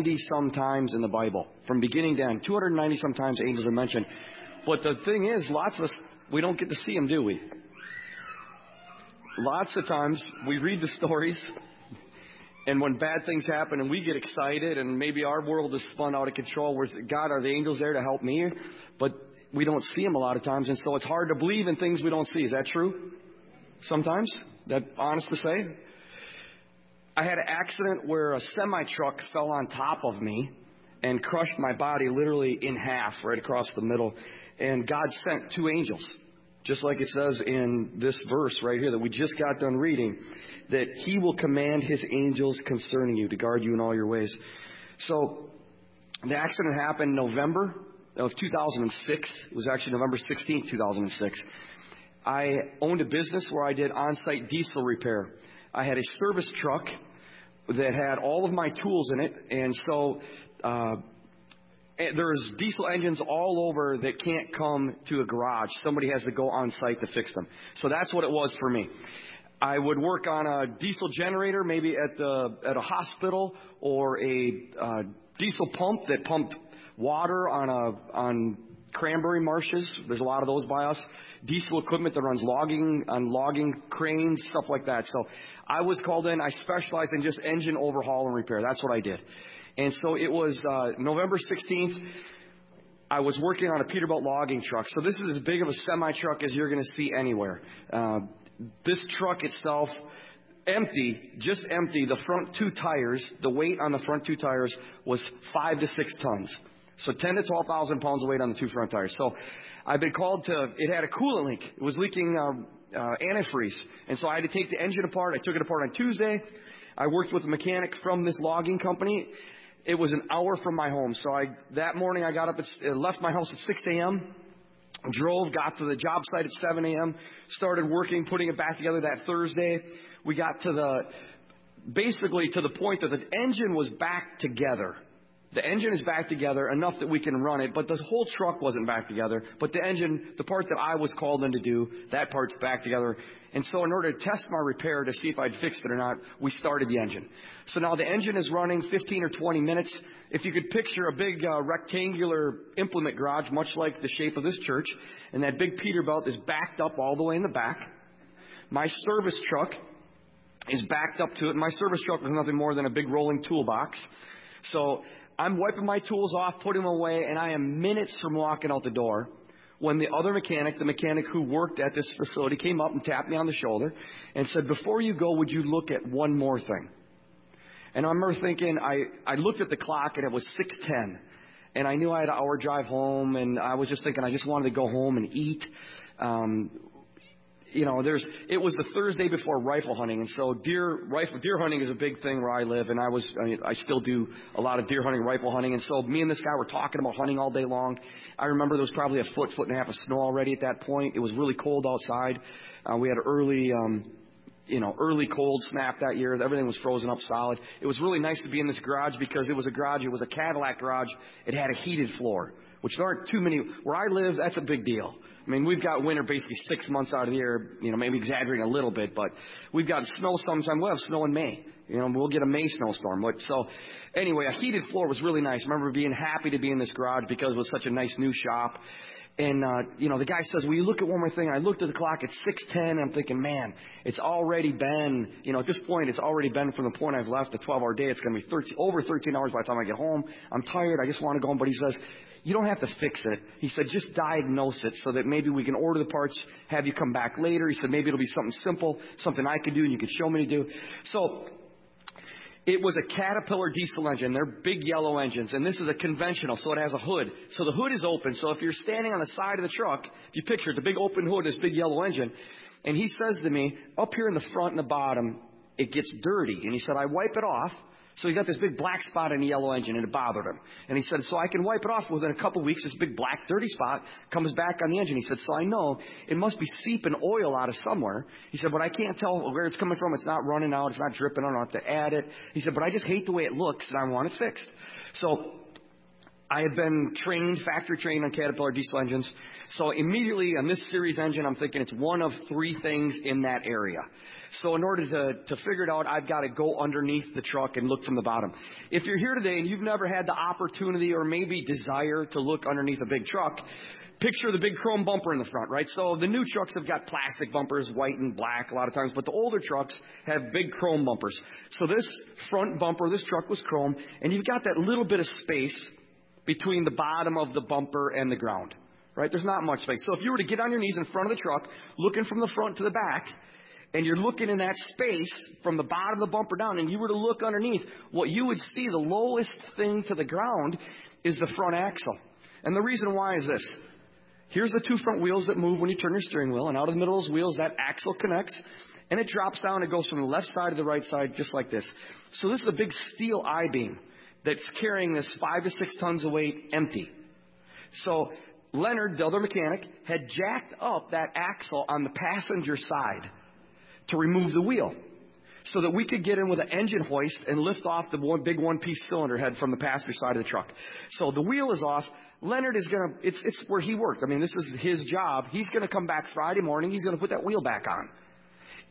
290-some times in the Bible, from beginning to end. 290-some times angels are mentioned. But the thing is, lots of us, we don't get to see them, do we? Lots of times we read the stories, and when bad things happen and we get excited and maybe our world is spun out of control, we're saying, God, are the angels there to help me? But we don't see them a lot of times, and so it's hard to believe in things we don't see. Is that true? Sometimes? That honest to say? I had an accident where a semi-truck fell on top of me and crushed my body literally in half, right across the middle. And God sent two angels, just like it says in this verse right here that we just got done reading, that He will command His angels concerning you to guard you in all your ways. So the accident happened in November of 2006. It was actually November 16th, 2006. I owned a business where I did on-site diesel repair. I had a service truck that had all of my tools in it, and so there's diesel engines all over that can't come to a garage. Somebody has to go on-site to fix them. So that's what it was for me. I would work on a diesel generator, maybe at a hospital, or a diesel pump that pumped water on cranberry marshes. There's a lot of those by us. Diesel equipment that runs logging on logging cranes, stuff like that. So I was called in. I specialized in just engine overhaul and repair. That's what I did. And so it was November 16th. I was working on a Peterbilt logging truck. So this is as big of a semi-truck as you're going to see anywhere. This truck itself, empty, just empty, the front two tires, the weight on the front two tires was 5 to 6 tons. So 10 to 12,000 pounds of weight on the two front tires. So I've been called to, it had a coolant leak. It was leaking antifreeze. And so I had to take the engine apart. I took it apart on Tuesday. I worked with a mechanic from this logging company. It was an hour from my home. So that morning I got up, left my house at 6 a.m., drove, got to the job site at 7 a.m., started working, putting it back together that Thursday. We got to basically to the point that the engine was back together. The engine is back together enough that we can run it, but the whole truck wasn't back together. But the engine, the part that I was called in to do, that part's back together. And so in order to test my repair to see if I'd fixed it or not, we started the engine. So now the engine is running 15 or 20 minutes. If you could picture a big rectangular implement garage, much like the shape of this church, and that big Peterbilt is backed up all the way in the back. My service truck is backed up to it. My service truck was nothing more than a big rolling toolbox. So I'm wiping my tools off, putting them away, and I am minutes from walking out the door when the other mechanic, the mechanic who worked at this facility, came up and tapped me on the shoulder and said, "Before you go, would you look at one more thing?" And I remember thinking, I looked at the clock, and it was 6:10, and I knew I had an hour drive home, and I was just thinking I just wanted to go home and eat. It was the Thursday before rifle hunting, and so deer hunting is a big thing where I live, and I still do a lot of deer hunting, rifle hunting, and so me and this guy were talking about hunting all day long. I remember there was probably a foot and a half of snow already at that point. It was really cold outside. We had an early cold snap that year. Everything was frozen up solid. It was really nice to be in this garage because it was a garage. It was a Cadillac garage. It had a heated floor, which there aren't too many. Where I live, that's a big deal. I mean, we've got winter basically 6 months out of the year, maybe exaggerating a little bit, but we've got snow sometime. We'll have snow in May. We'll get a May snowstorm. But so anyway, a heated floor was really nice. I remember being happy to be in this garage because it was such a nice new shop. And, the guy says, "Will you look at one more thing?" I looked at the clock. It's 6:10. And I'm thinking, man, it's already been, at this point, it's already been from the point I've left, the 12-hour day. It's going to be over 13 hours by the time I get home. I'm tired. I just want to go home. But he says, "You don't have to fix it." He said, "Just diagnose it so that maybe we can order the parts, have you come back later." He said, "Maybe it'll be something simple, something I could do and you could show me to do." So it was a Caterpillar diesel engine. They're big yellow engines, and this is a conventional, so it has a hood. So the hood is open. So if you're standing on the side of the truck, if you picture it, the big open hood is big yellow engine. And he says to me, "Up here in the front and the bottom, it gets dirty." And he said, "I wipe it off." So he got this big black spot in the yellow engine, and it bothered him. And he said, "So I can wipe it off within a couple of weeks. This big black dirty spot comes back on the engine." He said, "So I know it must be seeping oil out of somewhere." He said, "But I can't tell where it's coming from. It's not running out. It's not dripping. I don't have to add it." He said, "But I just hate the way it looks, and I want it fixed." So I had been trained, factory trained on Caterpillar diesel engines. So immediately on this series engine, I'm thinking it's one of three things in that area. So in order to figure it out, I've got to go underneath the truck and look from the bottom. If you're here today and you've never had the opportunity or maybe desire to look underneath a big truck, picture the big chrome bumper in the front, right? So the new trucks have got plastic bumpers, white and black a lot of times, but the older trucks have big chrome bumpers. So this front bumper, this truck was chrome, and you've got that little bit of space between the bottom of the bumper and the ground, right? There's not much space. So if you were to get on your knees in front of the truck, looking from the front to the back, and you're looking in that space from the bottom of the bumper down, and you were to look underneath, what you would see, the lowest thing to the ground is the front axle. And the reason why is this. Here's the two front wheels that move when you turn your steering wheel, and out of the middle of those wheels, that axle connects, and it drops down. It goes from the left side to the right side, just like this. So this is a big steel I-beam that's carrying this 5 to 6 tons of weight empty. So Leonard, the other mechanic, had jacked up that axle on the passenger side to remove the wheel so that we could get in with an engine hoist and lift off the one big one-piece cylinder head from the passenger side of the truck. So the wheel is off. Leonard is going to, it's where he worked. I mean, this is his job. He's going to come back Friday morning. He's going to put that wheel back on.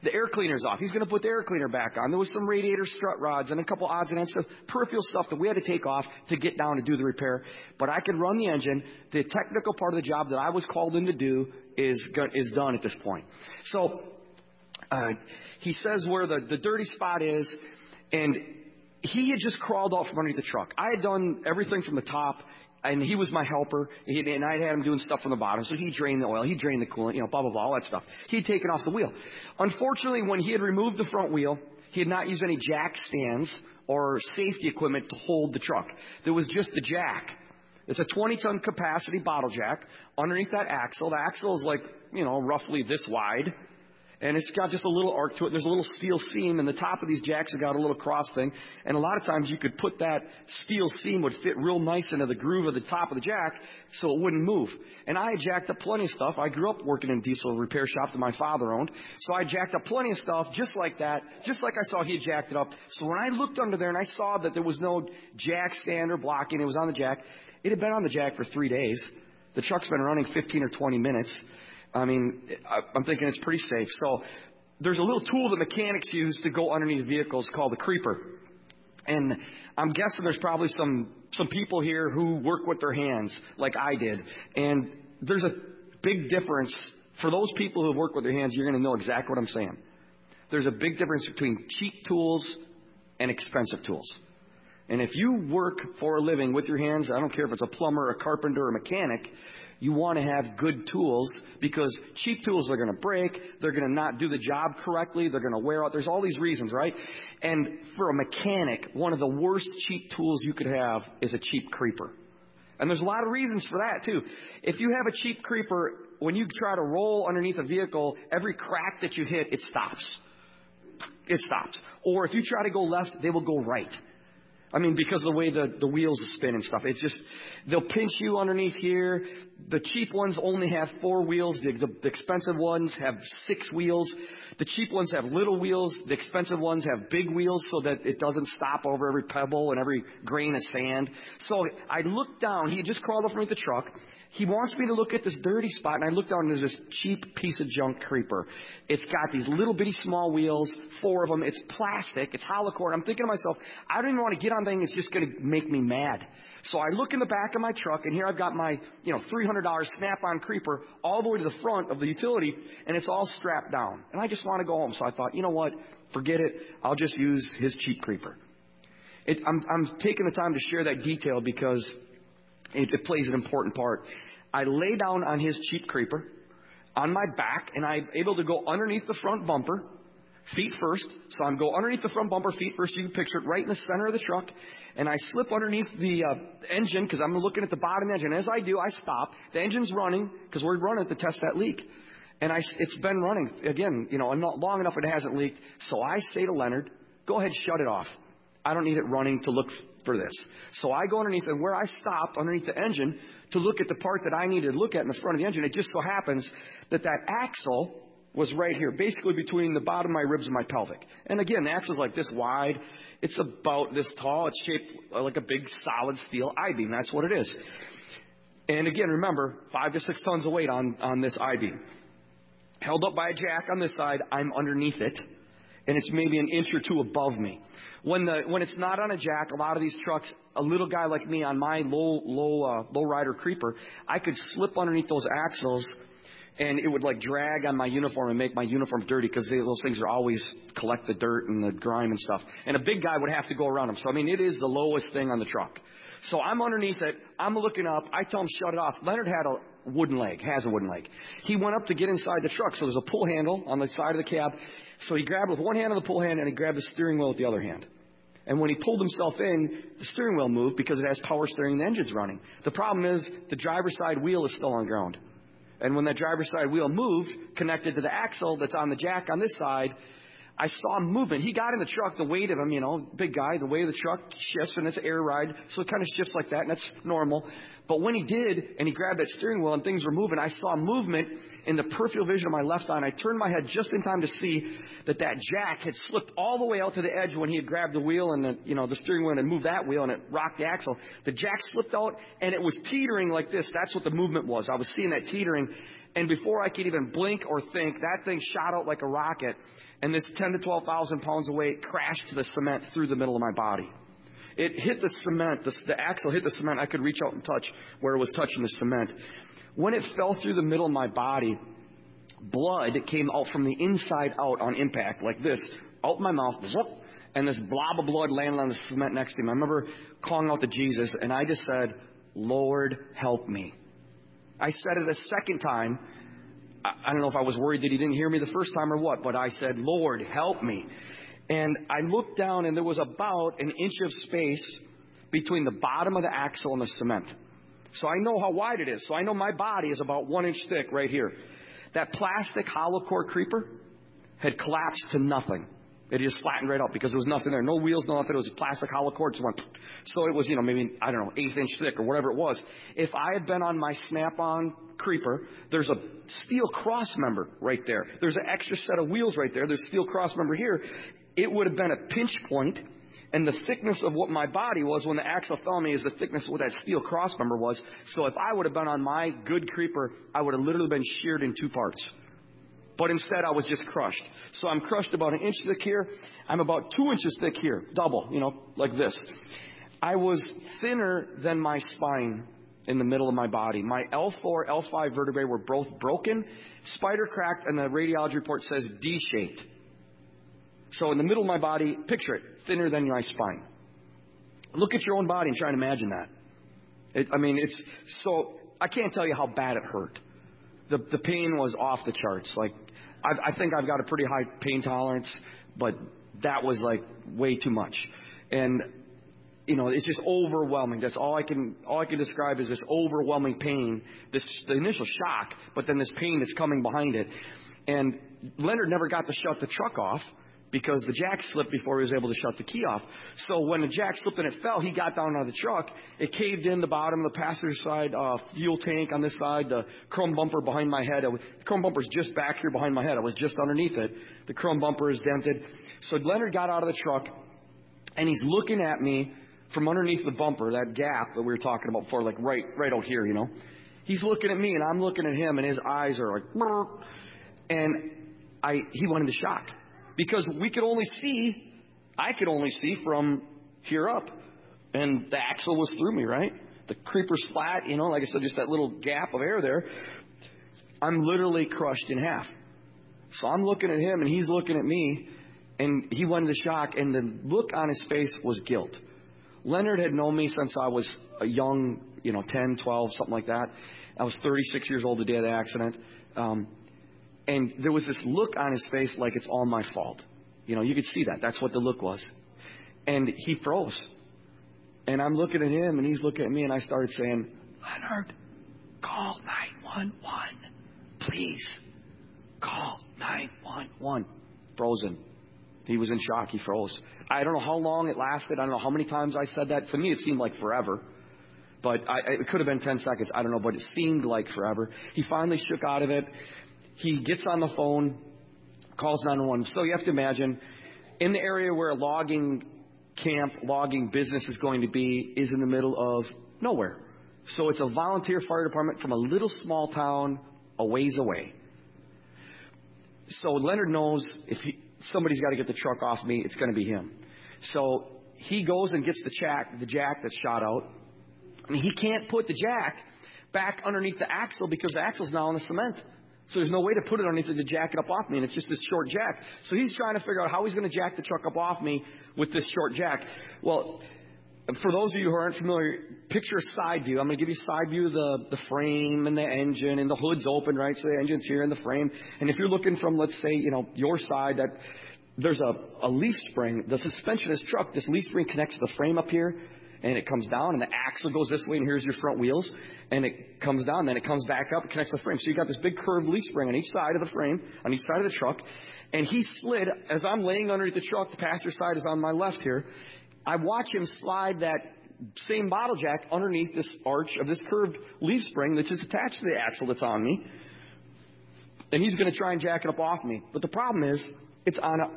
The air cleaner's off. He's going to put the air cleaner back on. There was some radiator strut rods and a couple odds and ends of peripheral stuff that we had to take off to get down and do the repair. But I could run the engine. The technical part of the job that I was called in to do is done at this point. So he says where the dirty spot is, and he had just crawled out from underneath the truck. I had done everything from the top. And he was my helper, and I had him doing stuff from the bottom. So he drained the oil, he drained the coolant, you know, blah, blah, blah, all that stuff. He had taken off the wheel. Unfortunately, when he had removed the front wheel, he had not used any jack stands or safety equipment to hold the truck. There was just the jack. It's a 20-ton capacity bottle jack underneath that axle. The axle is like, you know, roughly this wide. And it's got just a little arc to it. And there's a little steel seam, and the top of these jacks have got a little cross thing. And a lot of times you could put that steel seam would fit real nice into the groove of the top of the jack so it wouldn't move. And I jacked up plenty of stuff. I grew up working in diesel repair shop that my father owned. So I jacked up plenty of stuff just like that, just like I saw he had jacked it up. So when I looked under there and I saw that there was no jack stand or blocking, it was on the jack. It had been on the jack for 3 days. The truck's been running 15 or 20 minutes. I mean, I'm thinking it's pretty safe. So there's a little tool that mechanics use to go underneath vehicles called a creeper. And I'm guessing there's probably some people here who work with their hands like I did. And there's a big difference. For those people who work with their hands, you're going to know exactly what I'm saying. There's a big difference between cheap tools and expensive tools. And if you work for a living with your hands, I don't care if it's a plumber, a carpenter, a mechanic, you want to have good tools, because cheap tools are going to break. They're going to not do the job correctly. They're going to wear out. There's all these reasons, right? And for a mechanic, one of the worst cheap tools you could have is a cheap creeper. And there's a lot of reasons for that, too. If you have a cheap creeper, when you try to roll underneath a vehicle, every crack that you hit, it stops. It stops. Or if you try to go left, they will go right. I mean, because of the way the wheels spin and stuff. It's just, they'll pinch you underneath here. The cheap ones only have 4 wheels. The expensive ones have 6 wheels. The cheap ones have little wheels. The expensive ones have big wheels so that it doesn't stop over every pebble and every grain of sand. So I looked down. He had just crawled up underneath the truck. He wants me to look at this dirty spot, and I look down, and there's this cheap piece of junk creeper. It's got these little bitty small wheels, 4 of them. It's plastic. It's hollow core. I'm thinking to myself, I don't even want to get on thing. It's just going to make me mad. So I look in the back of my truck, and here I've got my, you know, $300 Snap-on creeper all the way to the front of the utility, and it's all strapped down. And I just want to go home. So I thought, you know what? Forget it. I'll just use his cheap creeper. I'm taking the time to share that detail because it plays an important part. I lay down on his cheap creeper on my back, and I'm able to go underneath the front bumper, feet first. So I'm go underneath the front bumper, feet first. You can picture it right in the center of the truck. And I slip underneath the engine because I'm looking at the bottom engine. As I do, I stop. The engine's running because we're running it to test that leak. And it's been running, again, you know, not long enough it hasn't leaked. So I say to Leonard, go ahead, shut it off. I don't need it running to look for this. So I go underneath, and where I stopped underneath the engine to look at the part that I needed to look at in the front of the engine, it just so happens that axle was right here, basically between the bottom of my ribs and my pelvic. And again, the axle's like this wide. It's about this tall. It's shaped like a big solid steel I-beam. That's what it is. And again, remember, 5 to 6 tons of weight on this I-beam. Held up by a jack on this side, I'm underneath it. and it's maybe an inch or two above me. When it's not on a jack, a lot of these trucks, a little guy like me on my low rider creeper, I could slip underneath those axles, and it would like drag on my uniform and make my uniform dirty because those things are always collect the dirt and the grime and stuff. And a big guy would have to go around them. So, I mean, it is the lowest thing on the truck. So I'm underneath it. I'm looking up. I tell him, shut it off. Leonard had a wooden leg, has a wooden leg. He went up to get inside the truck. So there's a pull handle on the side of the cab. So he grabbed with one hand on the pull hand and he grabbed the steering wheel with the other hand. And when he pulled himself in, the steering wheel moved because it has power steering and the engine's running. The problem is the driver's side wheel is still on ground. And when that driver's side wheel moved, connected to the axle that's on the jack on this side, I saw movement. He got in the truck, the weight of him, you know, big guy, the weight of the truck shifts, and it's air ride, so it kind of shifts like that, and that's normal. But when he did, and he grabbed that steering wheel and things were moving, I saw movement in the peripheral vision of my left eye, and I turned my head just in time to see that jack had slipped all the way out to the edge when he had grabbed the wheel and the steering wheel and moved that wheel, and it rocked the axle. The jack slipped out, and it was teetering like this. That's what the movement was. I was seeing that teetering, and before I could even blink or think, that thing shot out like a rocket. And this 10 to 12,000 pounds of weight crashed to the cement through the middle of my body. It hit the cement. The axle hit the cement. I could reach out and touch where it was touching the cement. When it fell through the middle of my body, blood came out from the inside out on impact like this, out my mouth, and this blob of blood landed on the cement next to me. I remember calling out to Jesus, and I just said, "Lord, help me." I said it a second time. I don't know if I was worried that he didn't hear me the first time or what, but I said, "Lord, help me." And I looked down, and there was about an inch of space between the bottom of the axle and the cement. So I know how wide it is. So I know my body is about 1 inch thick right here. That plastic hollow core creeper had collapsed to nothing. It just flattened right out because there was nothing there. No wheels, no nothing. It was a plastic hollow core. So it was, maybe, I don't know, 1/8 inch thick or whatever it was. If I had been on my Snap-on creeper, there's a steel cross member right there. There's an extra set of wheels right there. There's a steel cross member here. It would have been a pinch point, and the thickness of what my body was when the axle fell on me is the thickness of what that steel cross member was. So if I would have been on my good creeper, I would have literally been sheared in two parts. But instead, I was just crushed. So I'm crushed about 1 inch thick here. I'm about 2 inches thick here, double, like this. I was thinner than my spine in the middle of my body. My L4, L5 vertebrae were both broken, spider cracked, and the radiology report says D-shaped. So in the middle of my body, picture it, thinner than my spine. Look at your own body and try and imagine that. I can't tell you how bad it hurt. The pain was off the charts. Like, I think I've got a pretty high pain tolerance, but that was like way too much. And it's just overwhelming. That's all I can describe is this overwhelming pain, the initial shock, but then this pain that's coming behind it. And Leonard never got to shut the truck off because the jack slipped before he was able to shut the key off. So when the jack slipped and it fell, he got down out of the truck. It caved in the bottom of the passenger side fuel tank on this side, the chrome bumper behind my head. The chrome bumper's just back here behind my head. I was just underneath it. The chrome bumper is dented. So Leonard got out of the truck, and he's looking at me from underneath the bumper, that gap that we were talking about before, like right out here, He's looking at me, and I'm looking at him, and his eyes are like, burr. And he went into shock. Because I could only see from here up. And the axle was through me, right? The creeper's flat, like I said, just that little gap of air there. I'm literally crushed in half. So I'm looking at him, and he's looking at me, and he went into shock, and the look on his face was guilt. Leonard had known me since I was a young, 10, 12, something like that. I was 36 years old the day of the accident. And there was this look on his face like it's all my fault. You could see that. That's what the look was. And he froze. And I'm looking at him, and he's looking at me, and I started saying, "Leonard, call 911. Please, call 911. Frozen. He was in shock. He froze. I don't know how long it lasted. I don't know how many times I said that. To me, it seemed like forever. But it could have been 10 seconds. I don't know, but it seemed like forever. He finally shook out of it. He gets on the phone, calls 911. So you have to imagine, in the area where a logging camp, logging business is going to be, is in the middle of nowhere. So it's a volunteer fire department from a little small town a ways away. So Leonard knows if he, somebody's got to get the truck off me. It's going to be him. So he goes and gets the jack that's shot out. I mean, he can't put the jack back underneath the axle because the axle's now on the cement. So there's no way to put it underneath it to jack it up off me, and it's just this short jack. So he's trying to figure out how he's going to jack the truck up off me with this short jack. Well, for those of you who aren't familiar, picture side view. I'm going to give you side view of the frame and the engine, and the hood's open, right? So the engine's here in the frame. And if you're looking from, let's say, you know, your side, that there's a leaf spring. The suspension of this truck, this leaf spring connects to the frame up here, and it comes down, and the axle goes this way, and here's your front wheels, and it comes down, then it comes back up, it connects the frame. So you got this big curved leaf spring on each side of the frame, on each side of the truck, and he slid, as I'm laying underneath the truck, the passenger side is on my left here, I watch him slide that same bottle jack underneath this arch of this curved leaf spring that's just attached to the axle that's on me, and he's going to try and jack it up off me. But the problem is, it's on a,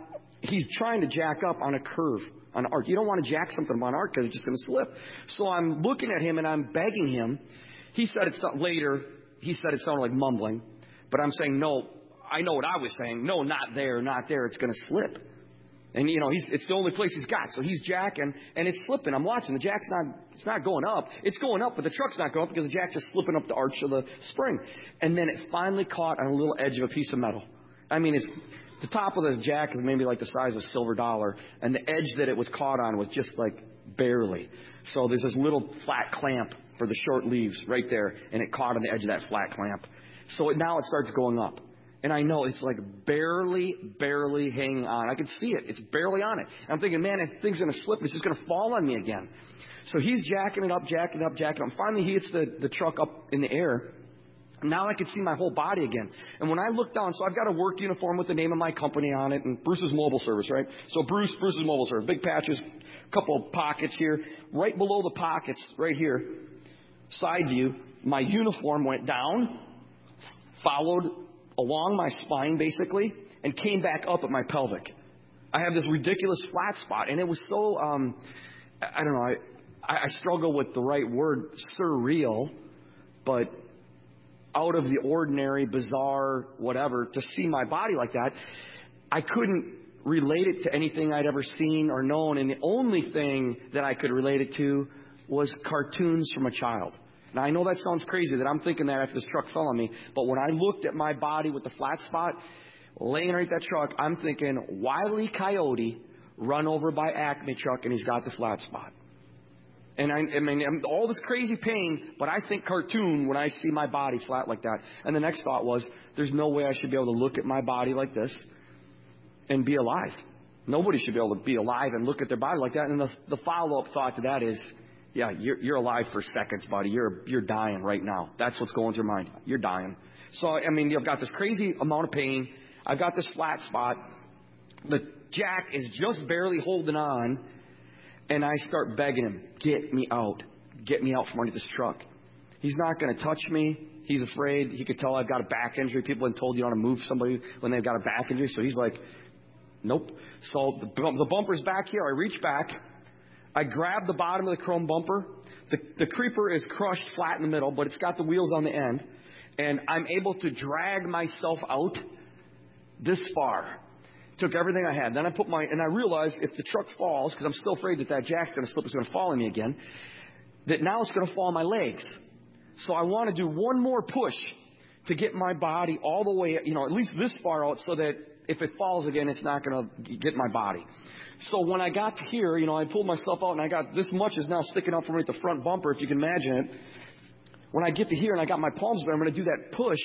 he's trying to jack up on a curve. On arc. You don't want to jack something on arc because it's just going to slip. So I'm looking at him and I'm begging him. He said it later. He said it sounded like mumbling, but I'm saying no. I know what I was saying. No, not there, not there. It's going to slip. And you know, it's the only place he's got. So he's jacking and it's slipping. I'm watching. The jack's not. It's not going up. It's going up, but the truck's not going up because the jack's just slipping up the arch of the spring. And then it finally caught on a little edge of a piece of metal. I mean, it's. The top of the jack is maybe like the size of a silver dollar, and the edge that it was caught on was just like barely. So there's this little flat clamp for the short leaves right there, and it caught on the edge of that flat clamp. So now it starts going up. And I know it's like barely hanging on. I can see it. It's barely on it. And I'm thinking, man, that thing's going to slip. It's just going to fall on me again. So he's jacking it up. Finally, he hits the truck up in the air. Now I could see my whole body again. And when I look down, so I've got a work uniform with the name of my company on it, and Bruce's Mobile Service, right? So Bruce's Mobile Service, big patches, couple of pockets here. Right below the pockets, right here, side view, my uniform went down, followed along my spine basically, and came back up at my pelvic. I have this ridiculous flat spot, and it was so, I don't know, I struggle with the right word, surreal, but out of the ordinary, bizarre, whatever, to see my body like that. I couldn't relate it to anything I'd ever seen or known, and the only thing that I could relate it to was cartoons from a child. Now, I know that sounds crazy that I'm thinking that after this truck fell on me, but when I looked at my body with the flat spot, laying underneath that truck, I'm thinking, Wile E. Coyote run over by Acme truck, and he's got the flat spot. And I mean, all this crazy pain, but I think cartoon when I see my body flat like that. And the next thought was, there's no way I should be able to look at my body like this and be alive. Nobody should be able to be alive and look at their body like that. And the follow-up thought to that is, yeah, you're alive for seconds, buddy. You're dying right now. That's what's going through your mind. You're dying. So, I mean, you've got this crazy amount of pain. I've got this flat spot. The jack is just barely holding on. And I start begging him, get me out from under this truck. He's not going to touch me. He's afraid. He could tell I've got a back injury. People have told you don't want to move somebody when they've got a back injury. So he's like, nope. So the bumper's back here. I reach back. I grab the bottom of the chrome bumper. The creeper is crushed flat in the middle, but it's got the wheels on the end. And I'm able to drag myself out this far. Took everything I had. Then I put my, and I realized if the truck falls, because I'm still afraid that jack's going to slip, it's going to fall on me again, that now it's going to fall on my legs. So I want to do one more push to get my body all the way, you know, at least this far out so that if it falls again, it's not going to get my body. So when I got to here, you know, I pulled myself out and I got this much is now sticking out from right the front bumper, if you can imagine it. When I get to here and I got my palms there, I'm going to do that push.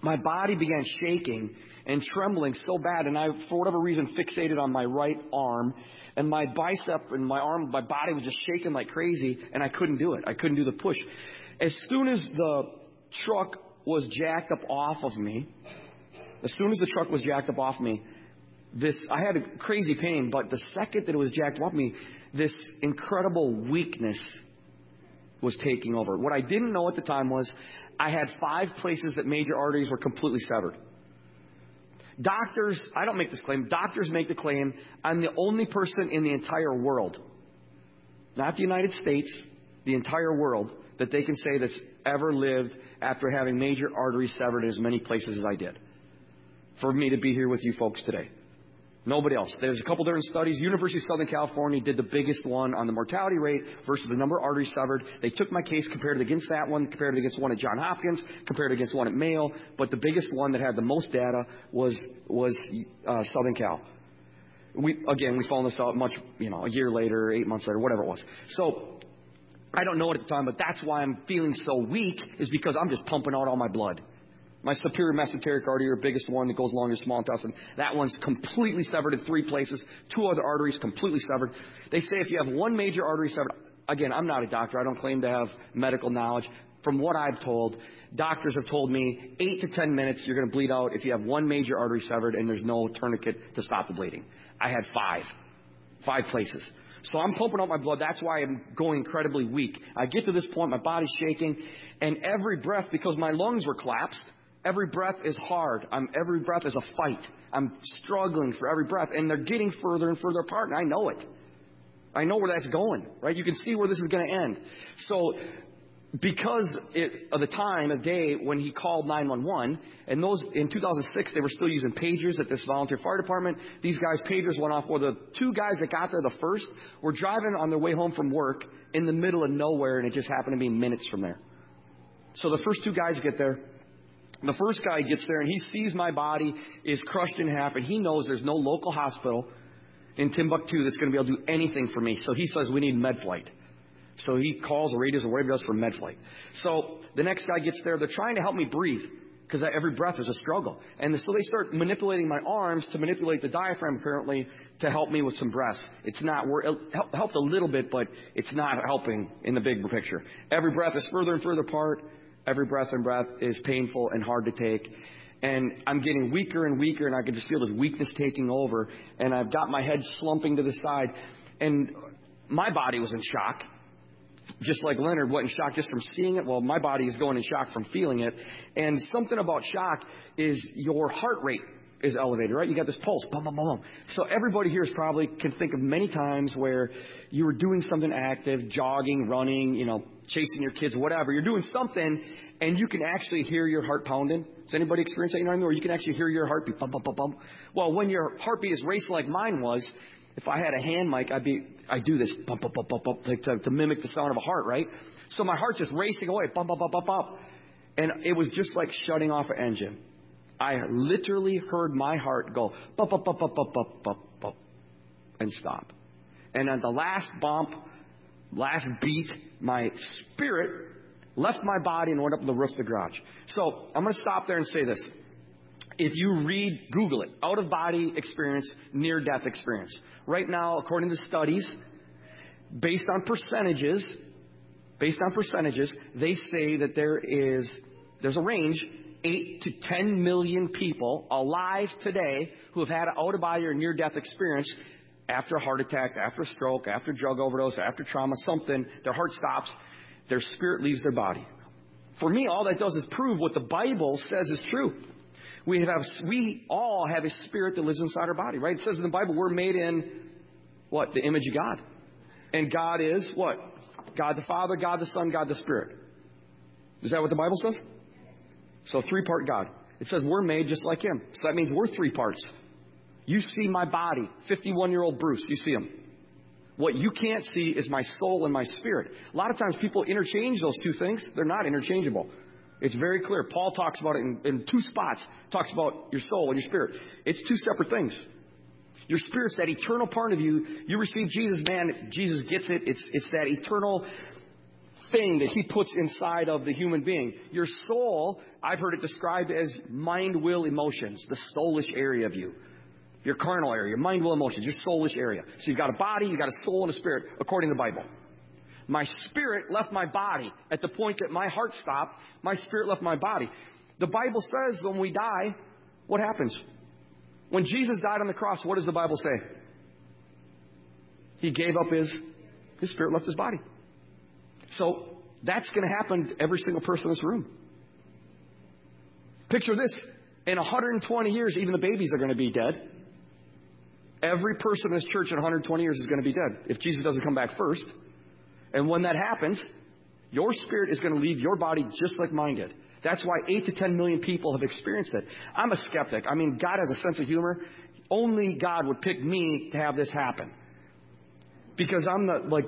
My body began shaking and trembling so bad, and I, for whatever reason, fixated on my right arm, and my bicep and my arm, my body was just shaking like crazy, and I couldn't do it. I couldn't do the push. As soon as the truck was jacked up off of me, this, I had a crazy pain, but the second that it was jacked off me, this incredible weakness was taking over. What I didn't know at the time was I had 5 places that major arteries were completely severed. Doctors, I don't make this claim. Doctors make the claim I'm the only person in the entire world, not the United States, the entire world, that they can say that's ever lived after having major arteries severed in as many places as I did. For me to be here with you folks today. Nobody else. There's a couple different studies. University of Southern California did the biggest one on the mortality rate versus the number of arteries severed. They took my case, compared it against that one, compared it against one at Johns Hopkins, compared it against one at Mayo. But the biggest one that had the most data was Southern Cal. We found this out a year later, 8 months later, whatever it was. So I don't know it at the time, but that's why I'm feeling so weak, is because I'm just pumping out all my blood. My superior mesenteric artery, your biggest one that goes along your small intestine, that one's completely severed in 3 places. 2 other arteries completely severed. They say if you have one major artery severed, again, I'm not a doctor. I don't claim to have medical knowledge. From what I've told, doctors have told me 8 to 10 minutes you're going to bleed out if you have one major artery severed and there's no tourniquet to stop the bleeding. I had 5 places. So I'm pumping out my blood. That's why I'm going incredibly weak. I get to this point, my body's shaking, and every breath, because my lungs were collapsed, every breath is hard. Every breath is a fight. I'm struggling for every breath, and they're getting further and further apart, and I know it. I know where that's going, right? You can see where this is going to end. So because of the time of day when he called 911, and those in 2006, they were still using pagers at this volunteer fire department. These guys' pagers went off. Well, the 2 guys that got there the first were driving on their way home from work in the middle of nowhere, and it just happened to be minutes from there. So the first 2 guys get there. The first guy gets there, and he sees my body is crushed in half, and he knows there's no local hospital in Timbuktu that's going to be able to do anything for me. So he says, we need MedFlight. So he calls the radios and waves us for MedFlight. So the next guy gets there. They're trying to help me breathe because every breath is a struggle. And so they start manipulating my arms to manipulate the diaphragm, apparently, to help me with some breaths. It helped a little bit, but it's not helping in the bigger picture. Every breath is further and further apart. Every breath is painful and hard to take. And I'm getting weaker and weaker, and I can just feel this weakness taking over. And I've got my head slumping to the side. And my body was in shock, just like Leonard went in shock just from seeing it. Well, my body is going in shock from feeling it. And something about shock is your heart rate is elevated, right? You got this pulse, bum, bum, bum. So everybody here can think of many times where you were doing something active, jogging, running, chasing your kids, whatever. You're doing something, and you can actually hear your heart pounding. Does anybody experience that? You know what I mean? Or you can actually hear your heartbeat, bum, bum, bum, bum. Well, when your heartbeat is racing like mine was, if I had a hand mic, I'd do this, bum, bum, bum, bum, bum, to mimic the sound of a heart, right? So my heart's just racing away, bum, bum, bum, bum, bum. And it was just like shutting off an engine. I literally heard my heart go, bump, bump, bump, bump, bump, bump, bump, bump, and stop. And at the last bump, last beat, my spirit left my body and went up on the roof of the garage. So I'm going to stop there and say this. If you Google it, out-of-body experience, near-death experience. Right now, according to studies, based on percentages, they say that there's a range, 8 to 10 million people alive today who have had an out-of-body or near-death experience after a heart attack, after a stroke, after drug overdose, after trauma, something. Their heart stops. Their spirit leaves their body. For me, all that does is prove what the Bible says is true. We all have a spirit that lives inside our body, right? It says in the Bible we're made in, what? The image of God. And God is what? God the Father, God the Son, God the Spirit. Is that what the Bible says? So three-part God. It says we're made just like him. So that means we're 3 parts. You see my body, 51-year-old Bruce, you see him. What you can't see is my soul and my spirit. A lot of times people interchange those 2 things. They're not interchangeable. It's very clear. Paul talks about it in 2 spots. Talks about your soul and your spirit. It's 2 separate things. Your spirit's that eternal part of you. You receive Jesus, man, Jesus gets it. It's that eternal thing that he puts inside of the human being. Your soul, I've heard it described as mind, will, emotions, the soulish area of you. Your carnal area, your mind, will, emotions, your soulish area. So you've got a body, you've got a soul and a spirit, according to the Bible. My spirit left my body at the point that my heart stopped. My spirit left my body. The Bible says when we die, what happens? When Jesus died on the cross, what does the Bible say? He gave up his spirit, left his body. So that's going to happen to every single person in this room. Picture this. In 120 years, even the babies are going to be dead. Every person in this church in 120 years is going to be dead if Jesus doesn't come back first. And when that happens, your spirit is going to leave your body just like mine did. That's why 8 to 10 million people have experienced it. I'm a skeptic. I mean, God has a sense of humor. only God would pick me to have this happen. Because I'm the, like,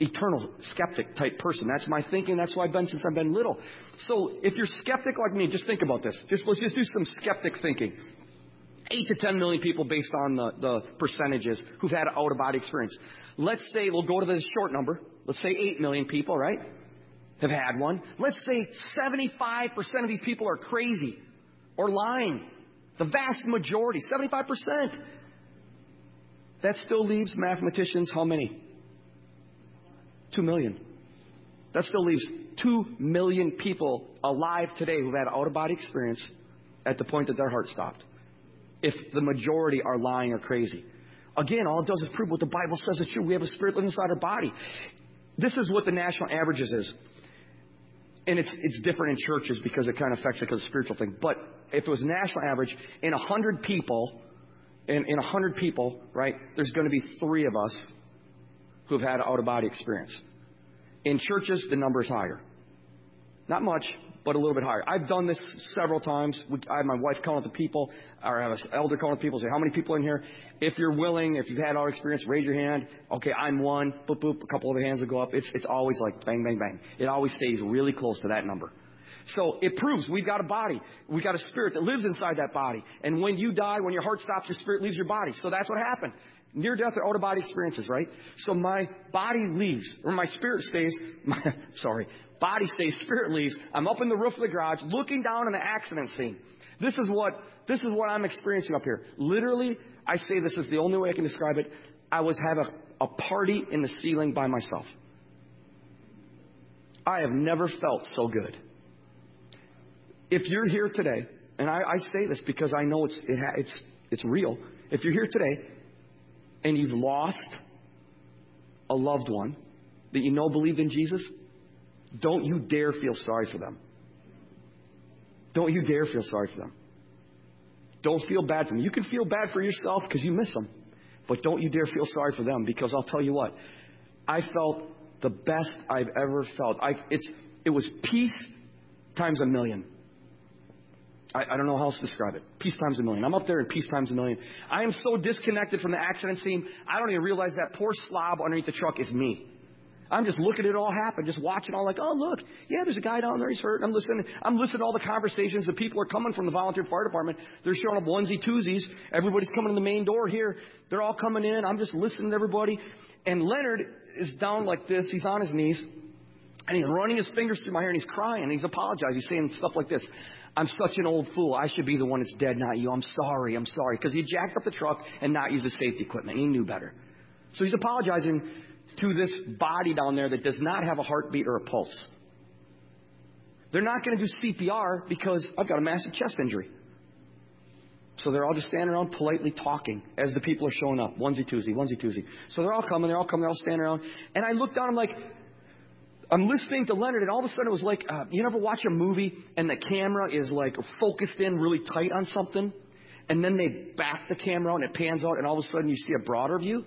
eternal skeptic type person. That's my thinking. That's what I've been since I've been little. So if you're skeptic like me, just think about this. Let's just do some skeptic thinking. 8 to 10 million people based on the percentages who've had an out-of-body experience. Let's say we'll go to the short number. Let's say 8 million people, right, have had one. Let's say 75% of these people are crazy or lying. The vast majority, 75%. That still leaves mathematicians how many? 2 million. That still leaves 2 million people alive today who've had out-of-body experience at the point that their heart stopped. If the majority are lying or crazy. Again, all it does is prove what the Bible says is true. We have a spirit living inside our body. This is what the national averages is. And it's different in churches because it kind of affects it because it's a spiritual thing. But if it was a national average, in 100 people, in 100 people, right, there's going to be 3 of us who've had an out-of-body experience. In churches, the number's higher. Not much, but a little bit higher. I've done this several times. I have my wife calling up the people, or I have an elder calling up the people and say, how many people in here? If you're willing, if you've had our experience, raise your hand. Okay, I'm one. Boop, boop. A couple of the hands will go up. It's always like bang, bang, bang. It always stays really close to that number. So it proves we've got a body. We've got a spirit that lives inside that body. And when you die, when your heart stops, your spirit leaves your body. So that's what happened. Near death or out-of-body experiences, right? So my body leaves, or my spirit stays. Body stays, spirit leaves. I'm up in the roof of the garage looking down on the accident scene. This is what I'm experiencing up here. Literally, I say this is the only way I can describe it. I was having a party in the ceiling by myself. I have never felt so good. If you're here today, and I say this because I know it's real. If you're here today and you've lost a loved one that you know believed in Jesus, don't you dare feel sorry for them. Don't you dare feel sorry for them. Don't feel bad for them. You can feel bad for yourself because you miss them. But don't you dare feel sorry for them, because I'll tell you what. I felt the best I've ever felt. It was peace times a million. I don't know how else to describe it. Peace times a million. I'm up there in peace times a million. I am so disconnected from the accident scene. I don't even realize that poor slob underneath the truck is me. I'm just looking at it all happen, just watching all like, oh, look, yeah, there's a guy down there, he's hurt. I'm listening to all the conversations. The people are coming from the volunteer fire department. They're showing up onesie-twosies. Everybody's coming in the main door here. They're all coming in. I'm just listening to everybody. And Leonard is down like this. He's on his knees, and he's running his fingers through my hair, and he's crying. He's apologizing. He's saying stuff like this. I'm such an old fool. I should be the one that's dead, not you. I'm sorry. Because he jacked up the truck and not used the safety equipment. He knew better. So he's apologizing to this body down there that does not have a heartbeat or a pulse. They're not going to do CPR because I've got a massive chest injury. So they're all just standing around politely talking as the people are showing up. Onesie-twosie. So they're all coming, they're all standing around. And I look down, I'm like, I'm listening to Leonard, and all of a sudden it was like, you never watch a movie and the camera is like focused in really tight on something, and then they back the camera out and it pans out, and all of a sudden you see a broader view?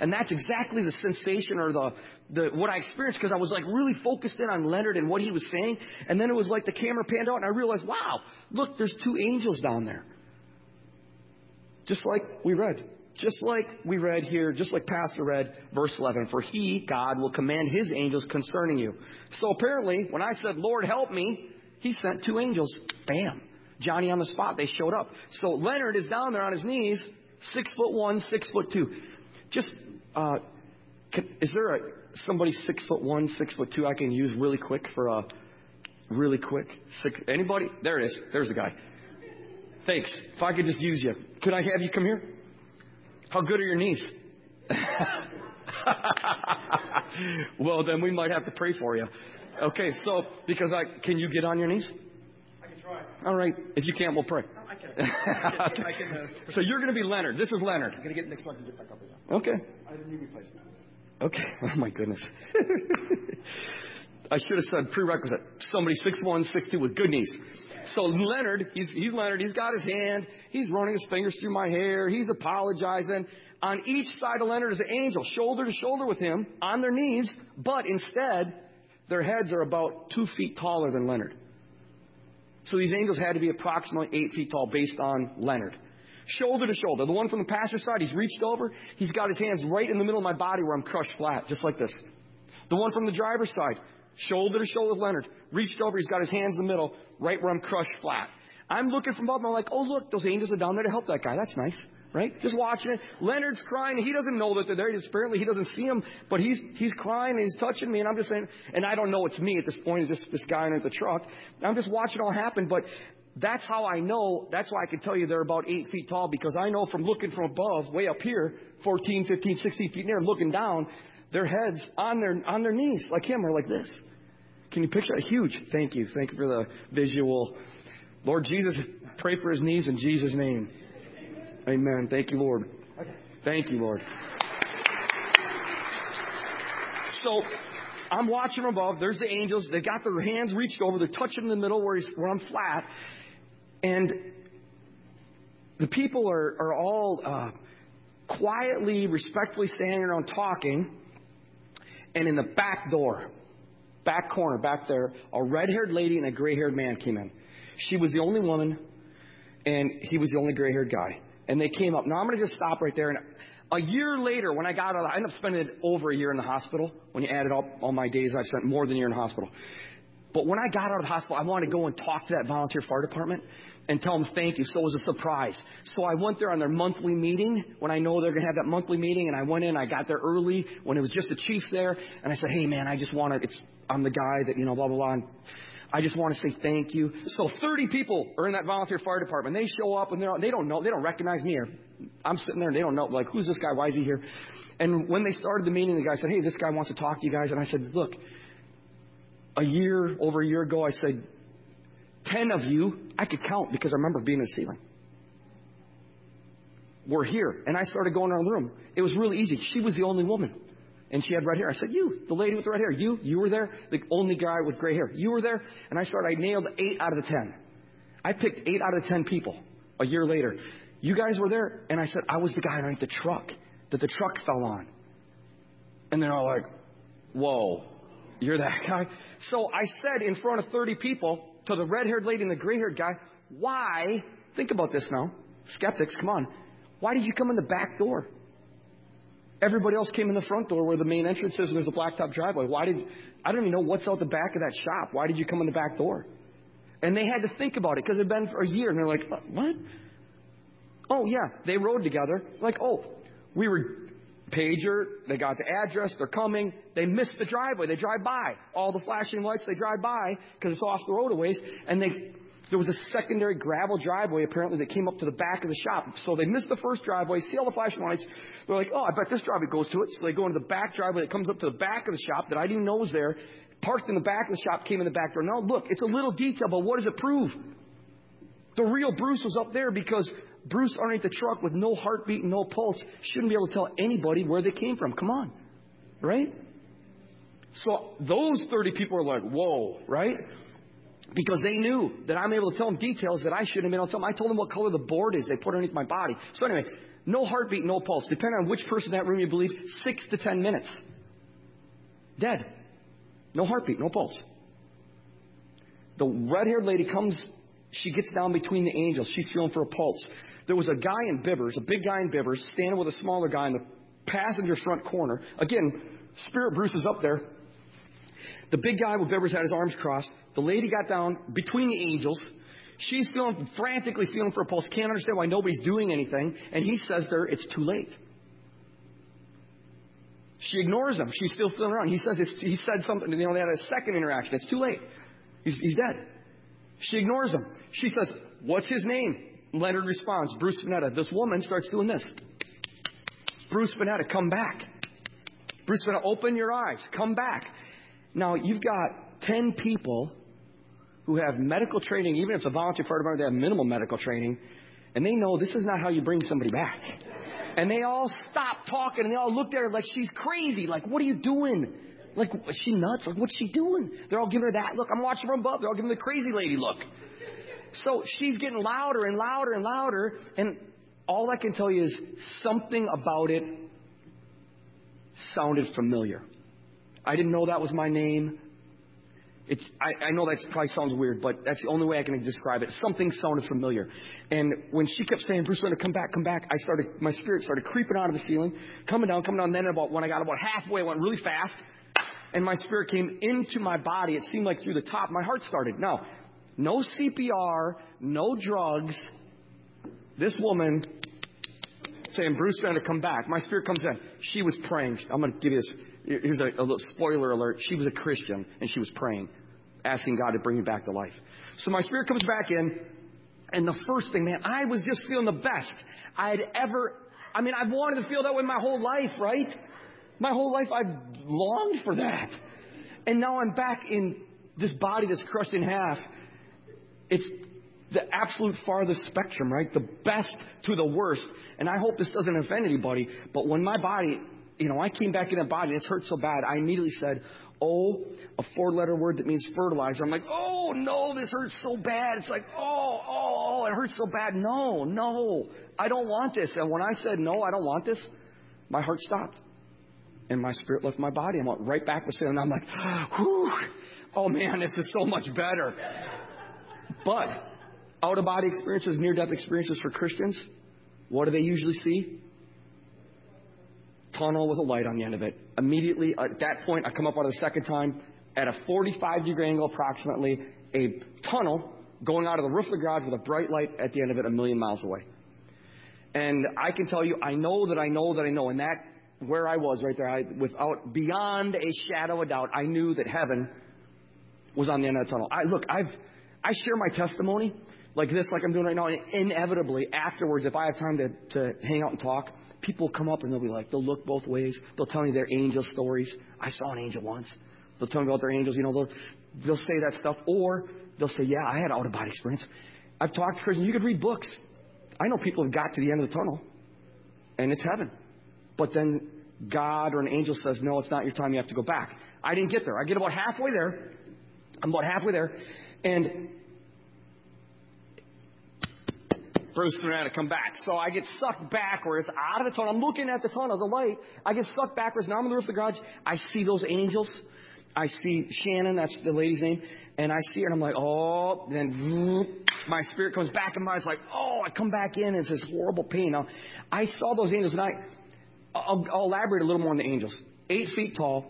And that's exactly the sensation or the what I experienced, because I was like really focused in on Leonard and what he was saying. And then it was like the camera panned out and I realized, wow, look, there's 2 angels down there. Just like we read here, just like Pastor read, verse 11. For he, God, will command his angels concerning you. So apparently when I said, Lord, help me, he sent 2 angels. Bam. Johnny on the spot. They showed up. So Leonard is down there on his knees, 6'1", 6'2". Just, is there somebody 6'1", 6'2" I can use really quick for a really quick? Anybody? There it is. There's the guy. Thanks. If I could just use you. Could I have you come here? How good are your knees? Well, then we might have to pray for you. Okay, so because can you get on your knees? I can try. All right. If you can't, we'll pray. I can, so you're going to be Leonard. This is Leonard. I'm going to get next slide to get back up again. Okay. I have a new replacement. Okay. Oh, my goodness. I should have said prerequisite. Somebody 6'1", 6'2", with good knees. So Leonard, he's Leonard. He's got his hand. He's running his fingers through my hair. He's apologizing. On each side of Leonard is an angel, shoulder to shoulder with him, on their knees. But instead, their heads are about 2 feet taller than Leonard. So these angels had to be approximately 8 feet tall based on Leonard. shoulder to shoulder. The one from the pastor's side, he's reached over. He's got his hands right in the middle of my body where I'm crushed flat, just like this. The one from the driver's side, shoulder to shoulder with Leonard, reached over. He's got his hands in the middle, right where I'm crushed flat. I'm looking from above, and I'm like, oh, look, those angels are down there to help that guy. That's nice, right? Just watching it. Leonard's crying. He doesn't know that they're there. Apparently, he doesn't see them, but he's crying, and he's touching me, and I'm just saying, and I don't know it's me at this point. It's just this guy under the truck. I'm just watching it all happen, but that's how I know. That's why I can tell you they're about 8 feet tall, because I know from looking from above, way up here, 14, 15, 16 feet in there, looking down, their heads on their knees, like him, or like this. Can you picture a huge? Thank you. Thank you for the visual. Lord Jesus, pray for his knees in Jesus' name. Amen. Thank you, Lord. Thank you, Lord. So I'm watching from above. There's the angels. They've got their hands reached over. They're touching in the middle where I'm flat. And the people are all quietly, respectfully standing around talking. And in the back door, back corner, back there, a red-haired lady and a gray-haired man came in. She was the only woman, and he was the only gray-haired guy. And they came up. Now, I'm going to just stop right there. And a year later, when I got out, I ended up spending over a year in the hospital. When you added up all my days, I spent more than a year in the hospital. But when I got out of the hospital, I wanted to go and talk to that volunteer fire department and tell them thank you. So it was a surprise. So I went there on their monthly meeting when I know they're going to have that monthly meeting. And I went in. I got there early when it was just the chief there. And I said, hey, man, I'm the guy that, blah, blah, blah. And I just want to say thank you. So 30 people are in that volunteer fire department. They show up, and they don't know. They don't recognize me. Or I'm sitting there, and they don't know. Like, who's this guy? Why is he here? And when they started the meeting, the guy said, hey, this guy wants to talk to you guys. And I said, look, over a year ago, I said, 10 of you, I could count because I remember being in the ceiling. We're here. And I started going around the room. It was really easy. She was the only woman. And she had red hair. I said, you, the lady with the red hair. You were there. The only guy with gray hair. You were there. And I nailed 8 out of the 10. I picked 8 out of the 10 people a year later. You guys were there. And I said, I was the guy underneath the truck that the truck fell on. And they're all like, whoa, you're that guy. So I said in front of 30 people to the red-haired lady and the gray-haired guy, why? Think about this now. Skeptics, come on. Why did you come in the back door? Everybody else came in the front door where the main entrance is, and there's a blacktop driveway. I don't even know what's out the back of that shop. Why did you come in the back door? And they had to think about it because it had been for a year, and they're like, what? Oh, yeah, they rode together. Like, oh, we were pager. They got the address. They're coming. They missed the driveway. They drive by. All the flashing lights, they drive by because it's off the road a ways, and there was a secondary gravel driveway, apparently, that came up to the back of the shop. So they missed the first driveway, see all the flashing lights. They're like, oh, I bet this driveway goes to it. So they go into the back driveway that comes up to the back of the shop that I didn't know was there, parked in the back of the shop, came in the back door. Now, look, it's a little detail, but what does it prove? The real Bruce was up there because Bruce underneath the truck with no heartbeat and no pulse shouldn't be able to tell anybody where they came from. Come on, right? So those 30 people are like, whoa, right? Because they knew that I'm able to tell them details that I shouldn't have been able to tell them. I told them what color the board is they put underneath my body. So anyway, no heartbeat, no pulse. Depending on which person in that room you believe, 6 to 10 minutes. Dead. No heartbeat, no pulse. The red-haired lady comes. She gets down between the angels. She's feeling for a pulse. There was a guy in Bibbers, a big guy in Bibbers, standing with a smaller guy in the passenger front corner. Again, Spirit Bruce is up there. The big guy with Bibbers had his arms crossed. The lady got down between the angels. She's frantically feeling for a pulse. Can't understand why nobody's doing anything. And he says there, it's too late. She ignores him. She's still feeling around. He said something. They had a second interaction. It's too late. He's dead. She ignores him. She says, what's his name? Leonard responds, Bruce Fenneta. This woman starts doing this. Bruce Fenneta, come back. Bruce Fenneta, open your eyes. Come back. Now, you've got 10 people who have medical training, even if it's a volunteer fire department, they have minimal medical training, and they know this is not how you bring somebody back. And they all stop talking, and they all look at her like she's crazy. Like, what are you doing? Like, is she nuts? Like, what's she doing? They're all giving her that look. I'm watching from above. They're all giving the crazy lady look. So she's getting louder and louder and louder, and all I can tell you is something about it sounded familiar. I didn't know that was my name. I know that probably sounds weird, but that's the only way I can describe it. Something sounded familiar. And when she kept saying, Bruce, come back, my spirit started creeping out of the ceiling, coming down. Then when I got about halfway, it went really fast, and my spirit came into my body. It seemed like through the top, my heart started. Now, no CPR, no drugs. This woman saying, Bruce, come back. My spirit comes in. She was praying. I'm going to give you this. Here's a little spoiler alert. She was a Christian, and she was praying, asking God to bring me back to life. So my spirit comes back in, and the first thing, man, I was just feeling the best I had ever. I mean, I've wanted to feel that way my whole life, right? My whole life I've longed for that. And now I'm back in this body that's crushed in half. It's the absolute farthest spectrum, right? The best to the worst. And I hope this doesn't offend anybody, but when my body... I came back in a body, and it's hurt so bad, I immediately said, oh, a four-letter word that means fertilizer. I'm like, oh, no, this hurts so bad. It's like, oh, it hurts so bad. No, I don't want this. And when I said, no, I don't want this, my heart stopped. And my spirit left my body. I went right back with sin. And I'm like, whew, oh, man, this is so much better. But out-of-body experiences, near-death experiences for Christians, what do they usually see? Tunnel with a light on the end of it. Immediately at that point, I come up on the second time at a 45-degree angle, approximately a tunnel going out of the roof of the garage with a bright light at the end of it, a million miles away. And I can tell you, I know, and that where I was right there, without beyond a shadow of doubt, I knew that heaven was on the end of the tunnel. I share my testimony like this, like I'm doing right now, and inevitably afterwards, if I have time to hang out and talk, people come up and they'll look both ways. They'll tell me their angel stories. I saw an angel once. They'll tell me about their angels. They'll say that stuff, or they'll say, yeah, I had an out-of-body experience. I've talked to Christians. You could read books. I know people have got to the end of the tunnel, and it's heaven. But then God or an angel says, no, it's not your time. You have to go back. I didn't get there. I get about halfway there. And Bruce Fenneta, come back. So I get sucked backwards out of the tunnel. I'm looking at the tunnel, the light. I get sucked backwards. Now I'm on the roof of the garage. I see those angels. I see Shannon, that's the lady's name. And I see her, and I'm like, oh. Then my spirit comes back in mine. It's like, oh, I come back in, and it's this horrible pain. Now, I saw those angels, and I'll elaborate a little more on the angels. 8 feet tall.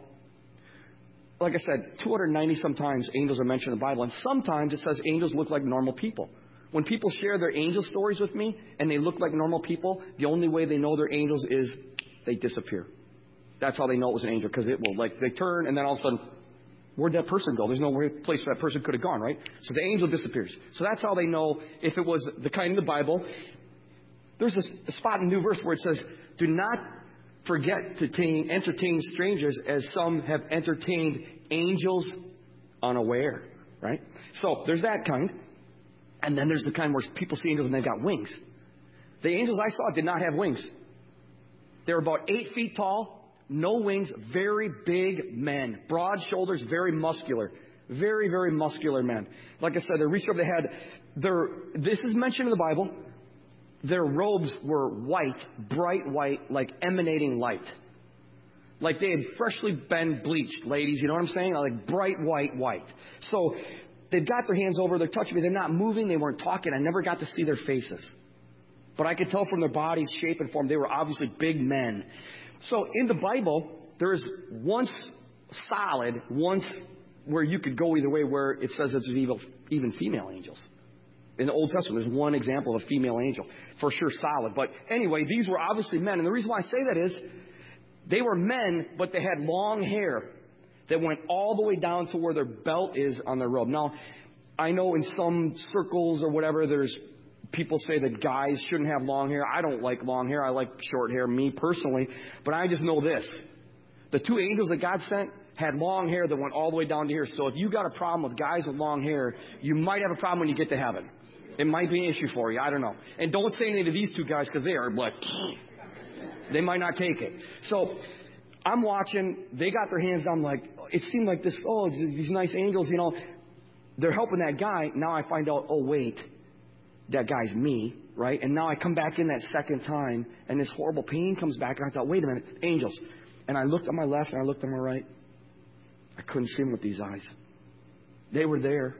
Like I said, 290-some times angels are mentioned in the Bible. And sometimes it says angels look like normal people. When people share their angel stories with me and they look like normal people, the only way they know they're angels is they disappear. That's how they know it was an angel, because it will, they turn, and then all of a sudden, where'd that person go? There's no place that person could have gone, right? So the angel disappears. So that's how they know if it was the kind in the Bible. There's a spot in the new verse where it says, do not forget to entertain strangers as some have entertained angels unaware, right? So there's that kind. And then there's the kind where people see angels and they've got wings. The angels I saw did not have wings. They were about 8 feet tall, no wings, very big men, broad shoulders, very muscular. Very, very muscular men. Like I said, they reached over the head. This is mentioned in the Bible. Their robes were white, bright white, like emanating light. Like they had freshly been bleached, ladies. You know what I'm saying? Like bright white. So... they've got their hands over. They're touching me. They're not moving. They weren't talking. I never got to see their faces. But I could tell from their body shape and form, they were obviously big men. So in the Bible, there is once solid, once where you could go either way, where it says that there's even female angels. In the Old Testament, there's one example of a female angel. For sure, solid. But anyway, these were obviously men. And the reason why I say that is they were men, but they had long hair that went all the way down to where their belt is on their robe. Now, I know in some circles or whatever, there's people say that guys shouldn't have long hair. I don't like long hair. I like short hair, me personally. But I just know this. The two angels that God sent had long hair that went all the way down to here. So if you got a problem with guys with long hair, you might have a problem when you get to heaven. It might be an issue for you. I don't know. And don't say anything to these two guys, because they are like, they might not take it. So I'm watching. They got their hands down. Like, it seemed like this, oh, these nice angels, they're helping that guy. Now I find out, oh, wait, that guy's me, right? And now I come back in that second time, and this horrible pain comes back. And I thought, wait a minute, angels. And I looked on my left, and I looked on my right. I couldn't see them with these eyes. They were there.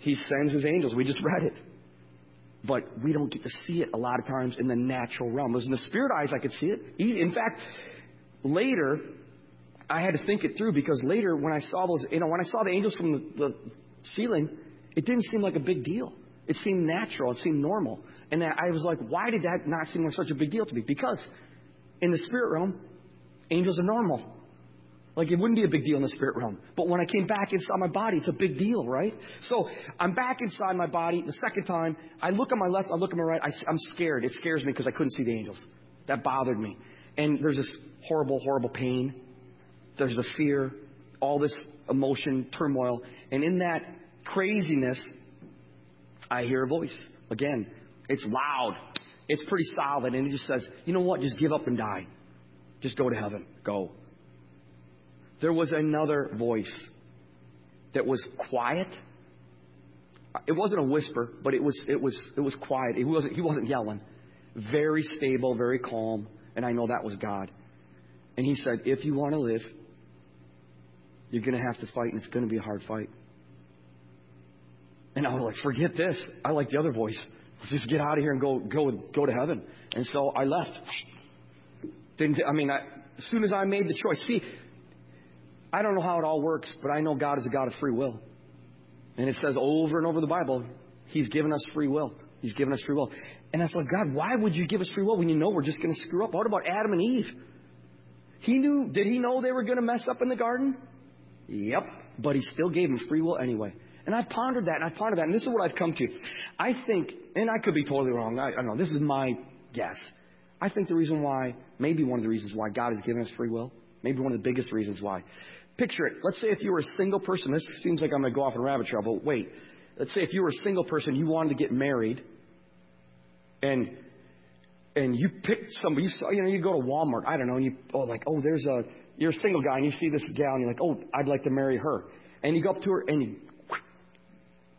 He sends his angels. We just read it. But we don't get to see it a lot of times in the natural realm. It was in the spirit eyes I could see it. In fact, later, I had to think it through, because later when I saw those, when I saw the angels from the ceiling, it didn't seem like a big deal. It seemed natural. It seemed normal. And I was like, why did that not seem like such a big deal to me? Because in the spirit realm, angels are normal. Like, it wouldn't be a big deal in the spirit realm. But when I came back inside my body, it's a big deal, right? So I'm back inside my body the second time. I look on my left, I look on my right. I'm scared. It scares me because I couldn't see the angels. That bothered me. And there's this horrible, horrible pain. There's the fear, all this emotion, turmoil. And in that craziness, I hear a voice. Again, it's loud. It's pretty solid. And it just says, you know what? Just give up and die. Just go to heaven. Go. There was another voice that was quiet. It wasn't a whisper, but it was quiet. He wasn't yelling. Very stable, very calm, and I know that was God. And he said, if you want to live, you're going to have to fight, and it's going to be a hard fight. And I was like, forget this. I like the other voice. Let's just get out of here and go to heaven. And so I left. As soon as I made the choice, see, I don't know how it all works, but I know God is a God of free will. And it says over and over in the Bible, He's given us free will. He's given us free will. And I was like, God, why would you give us free will when you know we're just going to screw up? What about Adam and Eve? Did he know they were going to mess up in the garden? Yep. But he still gave them free will anyway. And I pondered that, and this is what I've come to. I think, and I could be totally wrong, I don't know, this is my guess. I think the reason why, maybe one of the reasons why God has given us free will, maybe one of the biggest reasons why. Picture it. Let's say if you were a single person. This seems like I'm going to go off in rabbit trail, but wait. Let's say if you were a single person, you wanted to get married, and you picked somebody. You saw, you go to Walmart. I don't know. And you're a single guy, and you see this gal, and you're like, oh, I'd like to marry her. And you go up to her, and you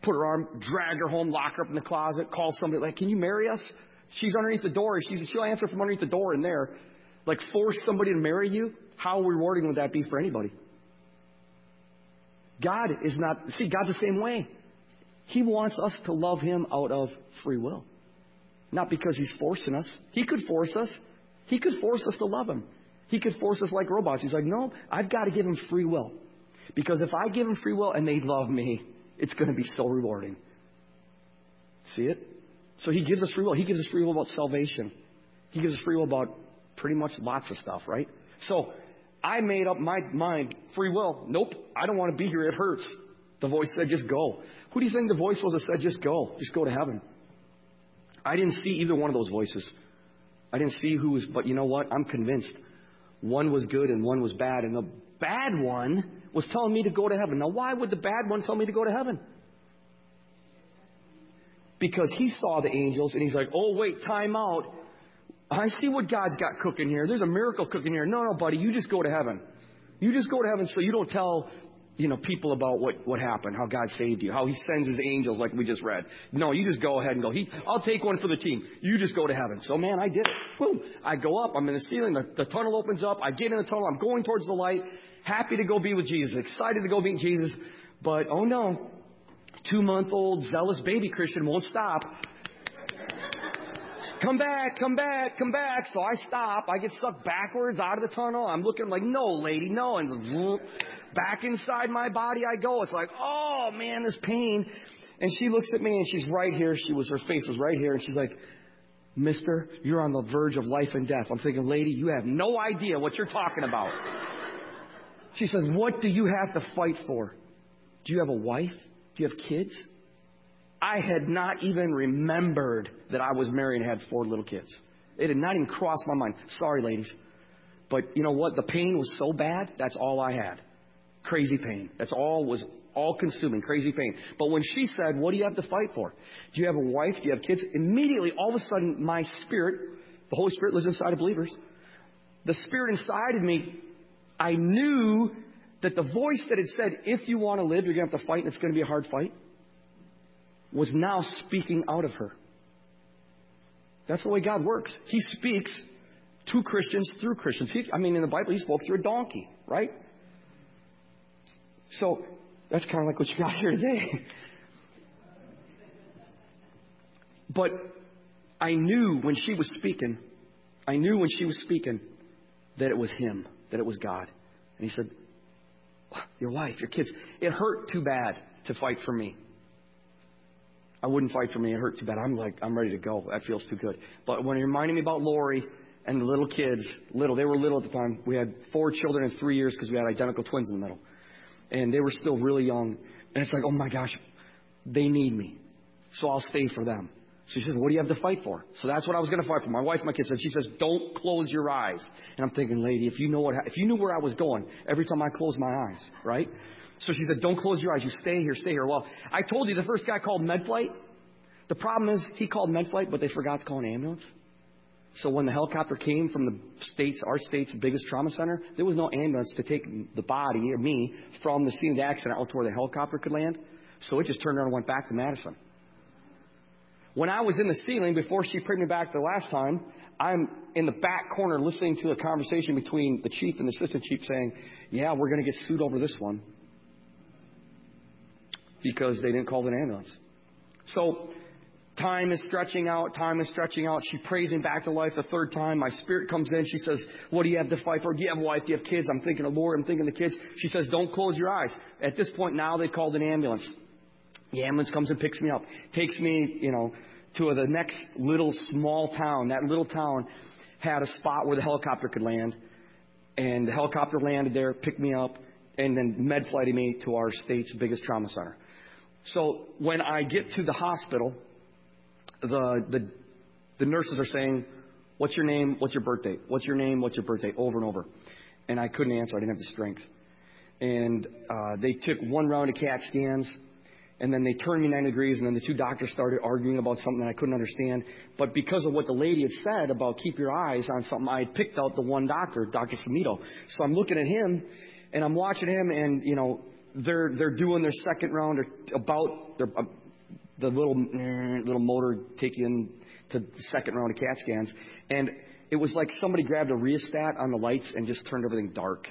put her arm, drag her home, lock her up in the closet, call somebody like, can you marry us? She's underneath the door. She'll answer from underneath the door in there. Like, force somebody to marry you. How rewarding would that be for anybody? God is not... See, God's the same way. He wants us to love Him out of free will. Not because He's forcing us. He could force us. He could force us to love Him. He could force us like robots. He's like, no, I've got to give Him free will. Because if I give Him free will and they love me, it's going to be so rewarding. See it? So He gives us free will. He gives us free will about salvation. He gives us free will about pretty much lots of stuff, right? So... I made up my mind, free will. Nope, I don't want to be here. It hurts. The voice said, just go. Who do you think the voice was that said, just go? Just go to heaven. I didn't see either one of those voices. I didn't see who was, but you know what? I'm convinced. One was good and one was bad. And the bad one was telling me to go to heaven. Now, why would the bad one tell me to go to heaven? Because he saw the angels and he's like, oh, wait, time out. I see what God's got cooking here. There's a miracle cooking here. No, buddy, you just go to heaven. You just go to heaven so you don't tell, people about what happened, how God saved you, how He sends His angels like we just read. No, you just go ahead and go. I'll take one for the team. You just go to heaven. So, man, I did it. Boom. I go up. I'm in the ceiling. The tunnel opens up. I get in the tunnel. I'm going towards the light. Happy to go be with Jesus. Excited to go meet Jesus. But, oh, no, 2-month-old zealous baby Christian won't stop. Come back. So I stop. I get stuck backwards out of the tunnel. I'm looking like, no, lady, no. And back inside my body I go. It's like, oh, man, this pain. And she looks at me, and she's right here. Her face was right here. And she's like, mister, you're on the verge of life and death. I'm thinking, lady, you have no idea what you're talking about. She says, what do you have to fight for? Do you have a wife? Do you have kids? I had not even remembered that I was married and had 4 little kids. It had not even crossed my mind. Sorry, ladies. But you know what? The pain was so bad, that's all I had. Crazy pain. That's all was all-consuming, crazy pain. But when she said, what do you have to fight for? Do you have a wife? Do you have kids? Immediately, all of a sudden, my spirit, the Holy Spirit lives inside of believers. The spirit inside of me, I knew that the voice that had said, if you want to live, you're going to have to fight, and it's going to be a hard fight, was now speaking out of her. That's the way God works. He speaks to Christians through Christians. In the Bible, He spoke through a donkey, right? So That's kind of like what you got here today. But I knew when she was speaking, that it was him, that it was God. And he said, your wife, your kids. It hurt too bad to fight for me. I wouldn't fight for me. It hurt too bad. I'm ready to go. That feels too good. But when he reminded me about Lori and the little kids, they were little at the time. We had 4 children in 3 years because we had identical twins in the middle. And they were still really young. And it's like, oh, my gosh, they need me. So I'll stay for them. So she says, what do you have to fight for? So that's what I was going to fight for. My wife, my kids said, she says, don't close your eyes. And I'm thinking, lady, if you knew where I was going every time I closed my eyes, right? So she said, don't close your eyes. You stay here. Well, I told you the first guy called MedFlight. The problem is he called MedFlight, but they forgot to call an ambulance. So when the helicopter came from our state's biggest trauma center, there was no ambulance to take the body or me from the scene of the accident out to where the helicopter could land. So it just turned around and went back to Madison. When I was in the ceiling before she prayed me back the last time, I'm in the back corner listening to a conversation between the chief and the assistant chief saying, yeah, we're going to get sued over this one because they didn't call an ambulance. So time is stretching out. She prays me back to life the third time. My spirit comes in. She says, what do you have to fight for? Do you have a wife? Do you have kids? I'm thinking of Lord. I'm thinking of the kids. She says, don't close your eyes. At this point now they called an ambulance. The ambulance comes and picks me up, takes me, to the next little small town. That little town had a spot where the helicopter could land. And the helicopter landed there, picked me up, and then med-flighted me to our state's biggest trauma center. So when I get to the hospital, the nurses are saying, what's your name? What's your birth date? What's your name? What's your birth date? Over and over. And I couldn't answer. I didn't have the strength. And they took one round of CAT scans. And then they turned me 90 degrees, and then the two doctors started arguing about something that I couldn't understand. But because of what the lady had said about keep your eyes on something, I had picked out the one doctor, Dr. Samito. So I'm looking at him, and I'm watching him, and, they're doing their second round about the little motor taking to the second round of CAT scans. And it was like somebody grabbed a rheostat on the lights and just turned everything dark.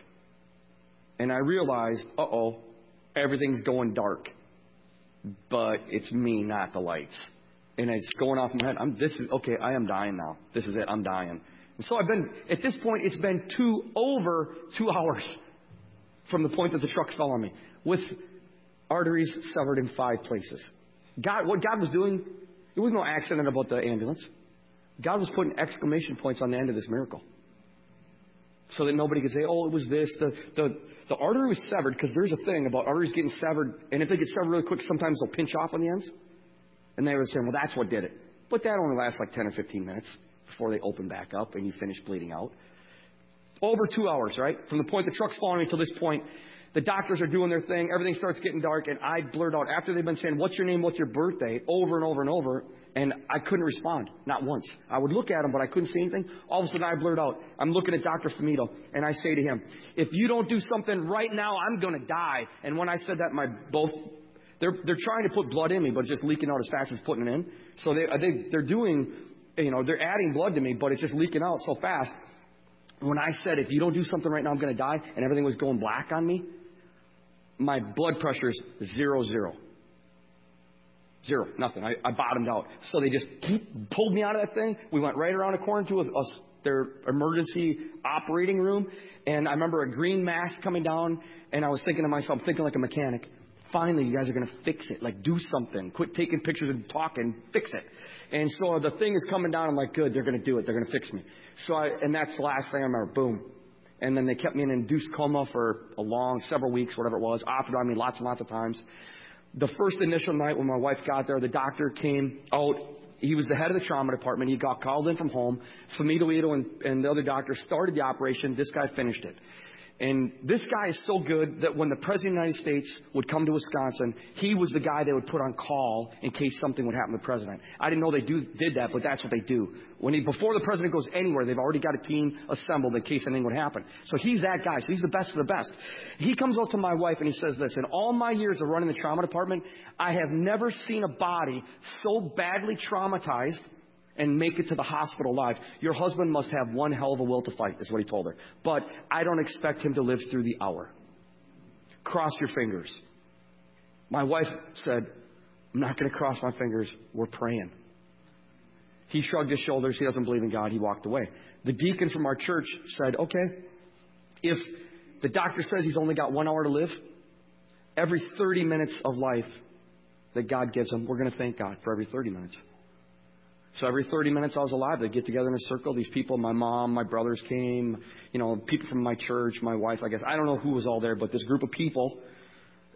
And I realized, everything's going dark. But it's me, not the lights. And it's going off in my head. I am dying now. This is it. I'm dying. And so at this point, it's been over 2 hours from the point that the truck fell on me with arteries severed in 5 places. What God was doing, it was no accident about the ambulance. God was putting exclamation points on the end of this miracle. So that nobody could say, it was this. The artery was severed, because there's a thing about arteries getting severed. And if they get severed really quick, sometimes they'll pinch off on the ends. And they were saying, well, that's what did it. But that only lasts like 10 or 15 minutes before they open back up and you finish bleeding out. Over 2 hours, right? From the point the truck's following me to this point, the doctors are doing their thing. Everything starts getting dark. And I blurt out, after they've been saying, what's your name, what's your birthday, over and over and over. And I couldn't respond, not once. I would look at him, but I couldn't say anything. All of a sudden, I blurt out. I'm looking at Dr. Fumito, and I say to him, if you don't do something right now, I'm going to die. And when I said that, they're trying to put blood in me, but it's just leaking out as fast as putting it in. So they're doing, they're adding blood to me, but it's just leaking out so fast. When I said, if you don't do something right now, I'm going to die, and everything was going black on me, my blood pressure is 0. Zero, nothing. I bottomed out. So they just pulled me out of that thing. We went right around the corner to their emergency operating room. And I remember a green mask coming down. And I was thinking to myself, thinking like a mechanic. Finally, you guys are going to fix it. Like, do something. Quit taking pictures and talking. Fix it. And so the thing is coming down. I'm like, good, they're going to do it. They're going to fix me. And that's the last thing I remember. Boom. And then they kept me in an induced coma for several weeks, whatever it was. Operated on me lots and lots of times. The first initial night when my wife got there, the doctor came out. He was the head of the trauma department. He got called in from home. Fumito and the other doctor started the operation. This guy finished it. And this guy is so good that when the President of the United States would come to Wisconsin, he was the guy they would put on call in case something would happen to the President. I didn't know they did that, but that's what they do. Before the President goes anywhere, they've already got a team assembled in case anything would happen. So he's that guy. So he's the best of the best. He comes up to my wife and he says this, in all my years of running the trauma department, I have never seen a body so badly traumatized and make it to the hospital alive. Your husband must have one hell of a will to fight, is what he told her. But I don't expect him to live through the hour. Cross your fingers. My wife said, I'm not going to cross my fingers. We're praying. He shrugged his shoulders. He doesn't believe in God. He walked away. The deacon from our church said, okay, if the doctor says he's only got 1 hour to live, every 30 minutes of life that God gives him, we're going to thank God for every 30 minutes. So every 30 minutes I was alive, they'd get together in a circle. These people, my mom, my brothers came, you know, people from my church, my wife, I guess. I don't know who was all there, but this group of people,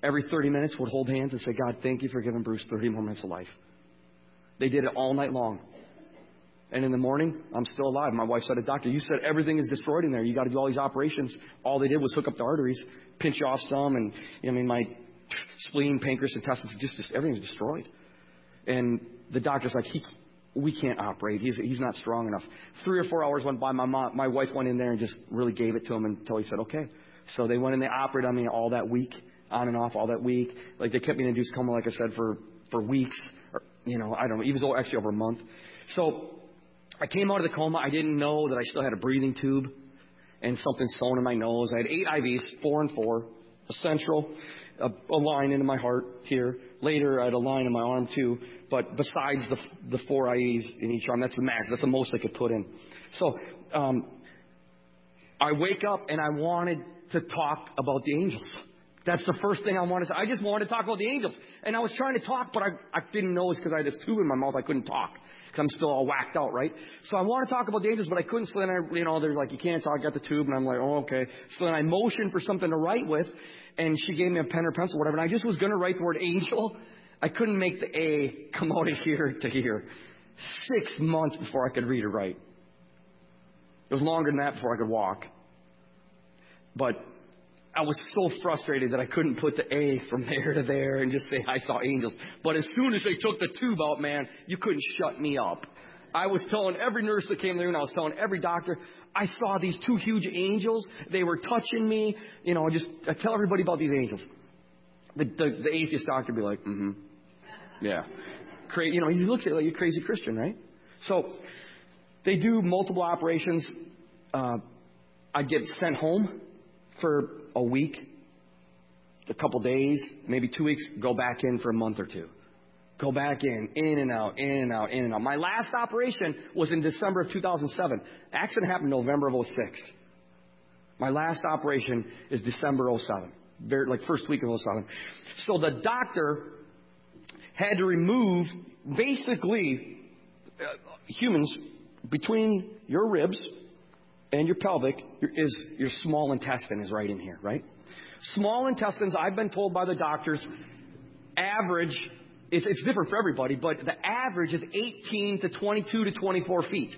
every 30 minutes would hold hands and say, God, thank you for giving Bruce 30 more minutes of life. They did it all night long. And in the morning, I'm still alive. My wife said to the doctor, you said everything is destroyed in there. You got to do all these operations. All they did was hook up the arteries, pinch off some, and I mean, my spleen, pancreas, intestines, just everything's destroyed. And the doctor's like, we can't operate. He's not strong enough. 3 or 4 hours went by. My wife went in there and just really gave it to him until he said, okay. So they went and they operated on me all that week, on and off all that week. Like they kept me in induced coma, like I said, for weeks, or, you know, I don't know, even though actually over a month. So I came out of the coma. I didn't know that I still had a breathing tube and something sewn in my nose. I had 8 IVs, 4 and 4, a central, a line into my heart here. Later, I had a line in my arm too. But besides the 4 IVs in each arm, that's the max. That's the most I could put in. So I wake up and I wanted to talk about the angels. That's the first thing I wanted to say. I just wanted to talk about the angels. And I was trying to talk, but I didn't know it's because I had this tube in my mouth. I couldn't talk because I'm still all whacked out, right? So I want to talk about the angels, but I couldn't. So then I, you know, they're like, you can't talk. I got the tube. And I'm like, oh, okay. So then I motioned for something to write with. And she gave me a pen or pencil, whatever. And I just was going to write the word angel. I couldn't make the A come out of here to here. 6 months before I could read or write. It was longer than that before I could walk. But I was so frustrated that I couldn't put the A from there to there and just say, I saw angels. But as soon as they took the tube out, man, you couldn't shut me up. I was telling every nurse that came there, and I was telling every doctor, I saw these 2 huge angels. They were touching me. You know, I tell everybody about these angels. The atheist doctor would be like, mm-hmm. Yeah. You know, he looks at you like, you're a crazy Christian, right? So they do multiple operations. I'd get sent home for a week, a couple days, maybe 2 weeks, go back in for a month or 2. Go back in and out, in and out, in and out. My last operation was in December of 2007. Accident happened November of 2006. My last operation is December of 2007, like first week of 2007. So the doctor had to remove basically humans between your ribs and your pelvic is your small intestine is right in here, right? Small intestines, I've been told by the doctors, average, it's different for everybody, but the average is 18 to 22 to 24 feet.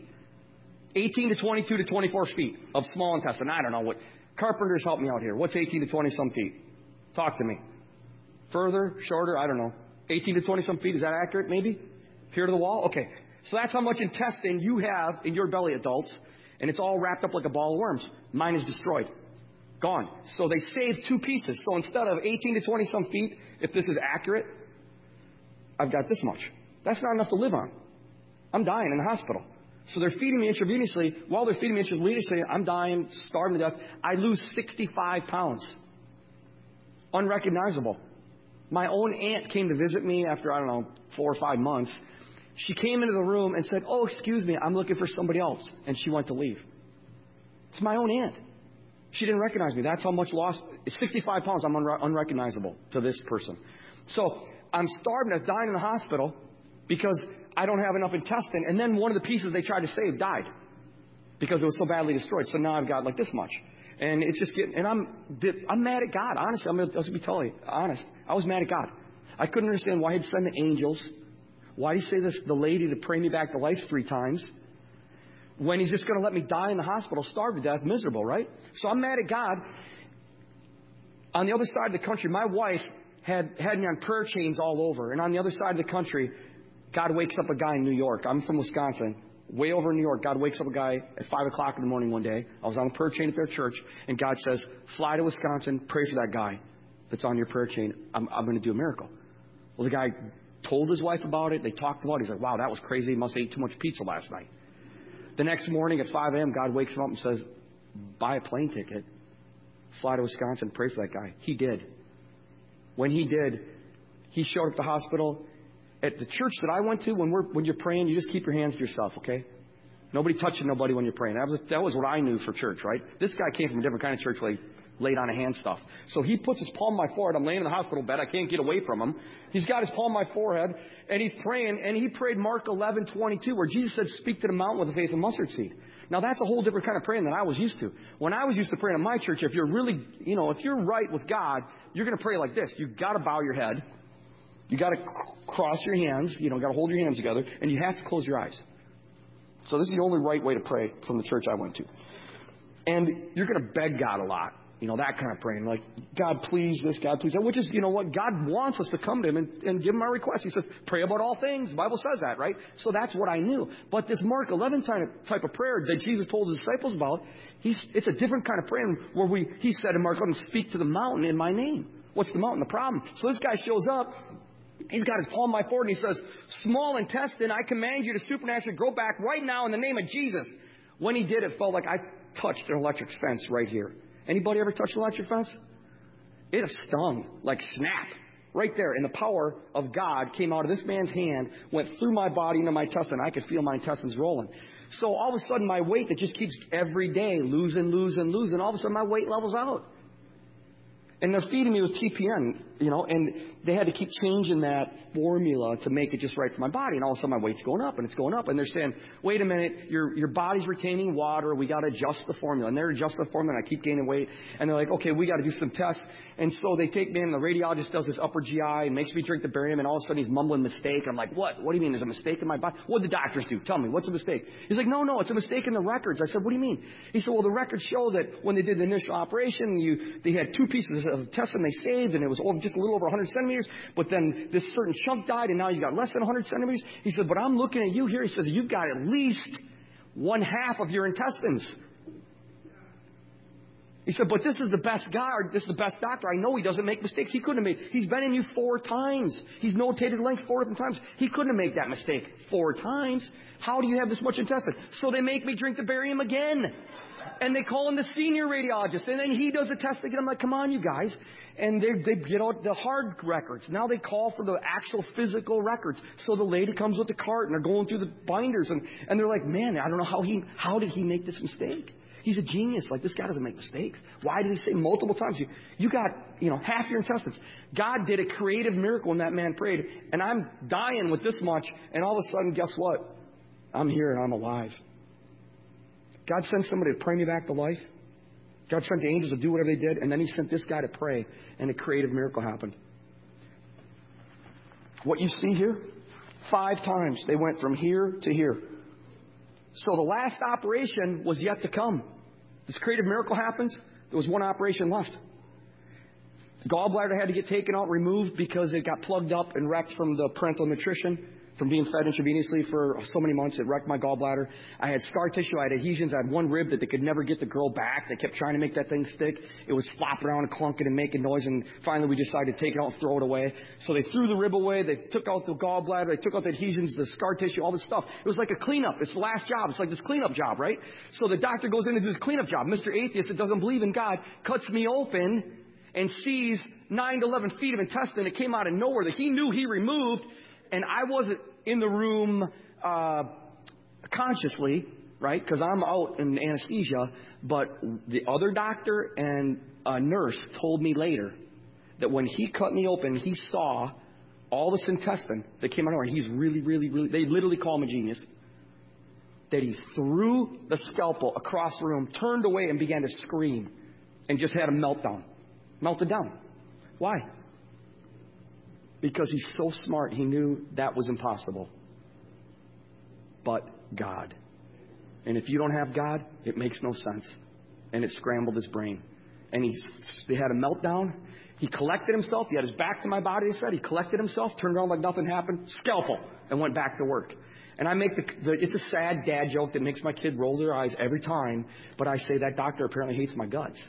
18 to 22 to 24 feet of small intestine. I don't know what. Carpenters, help me out here. What's 18 to 20 some feet? Talk to me. Further, shorter, I don't know. 18 to 20 some feet, is that accurate maybe? Here to the wall? Okay. So that's how much intestine you have in your belly, adults. And it's all wrapped up like a ball of worms. Mine is destroyed. Gone. So they saved 2 pieces. So instead of 18 to 20 some feet, if this is accurate, I've got this much. That's not enough to live on. I'm dying in the hospital. So they're feeding me intravenously. While they're feeding me intravenously, I'm dying, starving to death. I lose 65 pounds. Unrecognizable. My own aunt came to visit me after, I don't know, 4 or 5 months. She came into the room and said, oh, excuse me, I'm looking for somebody else. And she went to leave. It's my own aunt. She didn't recognize me. That's how much loss. It's 65 pounds. I'm unrecognizable to this person. So I'm starving. I'm dying in the hospital because I don't have enough intestine. And then one of the pieces they tried to save died because it was so badly destroyed. So now I've got like this much. And it's just getting, and I'm mad at God. Honestly, I'm going to be totally honest. I was mad at God. I couldn't understand why he'd send the angels. Why do you say this, the lady to pray me back to life 3 times when he's just going to let me die in the hospital, starve to death, miserable, right? So I'm mad at God. On the other side of the country, my wife had me on prayer chains all over. And on the other side of the country, God wakes up a guy in New York. I'm from Wisconsin. Way over in New York, God wakes up a guy at 5 o'clock in the morning one day. I was on a prayer chain at their church. And God says, fly to Wisconsin, pray for that guy that's on your prayer chain. I'm going to do a miracle. Well, the guy told his wife about it. They talked about it. He's like, wow, that was crazy. He must have ate too much pizza last night. The next morning at 5 a.m., God wakes him up and says, buy a plane ticket, fly to Wisconsin, pray for that guy. He did. When he did, He showed up at the hospital. At the church that I went to, when you're praying, you just keep your hands to yourself, okay? Nobody touching nobody when you're praying. That was what I knew for church, right? This guy came from a different kind of church, like laid on a hand stuff. So he puts his palm on my forehead. I'm laying in the hospital bed. I can't get away from him. He's got his palm on my forehead, and he's praying, and he prayed Mark 11:22, where Jesus said, "Speak to the mountain with the faith of mustard seed." Now, that's a whole different kind of praying than I was used to. When I was used to praying in my church, if you're right with God, you're going to pray like this. You've got to bow your head. You got to cross your hands, got to hold your hands together, and you have to close your eyes. So this is the only right way to pray from the church I went to. And you're going to beg God a lot, that kind of praying, like, God, please this, God, please that, which is, what, God wants us to come to him and give him our request. He says, pray about all things. The Bible says that, right? So that's what I knew. But this Mark 11 type of prayer that Jesus told his disciples about, it's a different kind of praying where he said in Mark 11, "Speak to the mountain in my name." What's the mountain? The problem. So this guy shows up. He's got his palm on my forehead, and he says, "Small intestine, I command you to supernaturally grow back right now in the name of Jesus." When he did, it felt like I touched an electric fence right here. Anybody ever touched an electric fence? It stung, like snap, right there. And the power of God came out of this man's hand, went through my body into my intestine. I could feel my intestines rolling. So all of a sudden, my weight that just keeps every day losing, all of a sudden my weight levels out. And they're feeding me with TPN, and they had to keep changing that formula to make it just right for my body. And all of a sudden, my weight's going up, and it's going up. And they're saying, wait a minute, your body's retaining water. We got to adjust the formula. And they're adjusting the formula, and I keep gaining weight. And they're like, okay, we got to do some tests. And so they take me in, and the radiologist does his upper GI and makes me drink the barium. And all of a sudden, he's mumbling mistake. I'm like, what? What do you mean? There's a mistake in my body? What did the doctors do? Tell me, what's a mistake? He's like, no, it's a mistake in the records. I said, what do you mean? He said, well, the records show that when they did the initial operation, they had two pieces of the test and they saved, and it was just a little over 100 centimeters, but then this certain chunk died, and now you got less than 100 centimeters. He said, but I'm looking at you here. He says, you've got at least 1/2 of your intestines. He said, but this is the best guy, or this is the best doctor. I know he doesn't make mistakes. He couldn't have made. He's been in you 4 times. He's notated length 4 different times. He couldn't have made that mistake 4 times. How do you have this much intestine? So they make me drink the barium again. And they call in the senior radiologist, and then he does a test again. I'm like, come on, you guys. And they get out the hard records. Now they call for the actual physical records. So the lady comes with the cart, and they're going through the binders, and they're like, man, I don't know how did he make this mistake? He's a genius. Like, this guy doesn't make mistakes. Why did he say multiple times, you got, 1/2 your intestines? God did a creative miracle when that man prayed, and I'm dying with this much, and all of a sudden, guess what? I'm here, and I'm alive. God sent somebody to pray me back to life. God sent the angels to do whatever they did, and then he sent this guy to pray, and a creative miracle happened. What you see here, 5 times they went from here to here. So the last operation was yet to come. This creative miracle happens. There was one operation left. The gallbladder had to get taken out, removed, because it got plugged up and wrecked from the parental nutrition. From being fed intravenously for so many months, it wrecked my gallbladder. I had scar tissue. I had adhesions. I had one rib that they could never get the girl back. They kept trying to make that thing stick. It was flopping around and clunking and making noise. And finally, we decided to take it out and throw it away. So they threw the rib away. They took out the gallbladder. They took out the adhesions, the scar tissue, all this stuff. It was like a cleanup. It's the last job. It's like this cleanup job, right? So the doctor goes in and does this cleanup job. Mr. Atheist, that doesn't believe in God, cuts me open and sees 9 to 11 feet of intestine that came out of nowhere that he knew he removed. And I wasn't in the room consciously, right, because I'm out in anesthesia. But the other doctor and a nurse told me later that when he cut me open, he saw all this intestine that came out of it. He's really, really, really, they literally call him a genius. That he threw the scalpel across the room, turned away, and began to scream and just had a meltdown. Melted down. Why? Because he's so smart, he knew that was impossible. But God. And if you don't have God, it makes no sense. And it scrambled his brain. And he had a meltdown. He collected himself. He had his back to my body, they said. He collected himself, turned around like nothing happened, scalpel, and went back to work. And I make it's a sad dad joke that makes my kid roll their eyes every time. But I say, that doctor apparently hates my guts.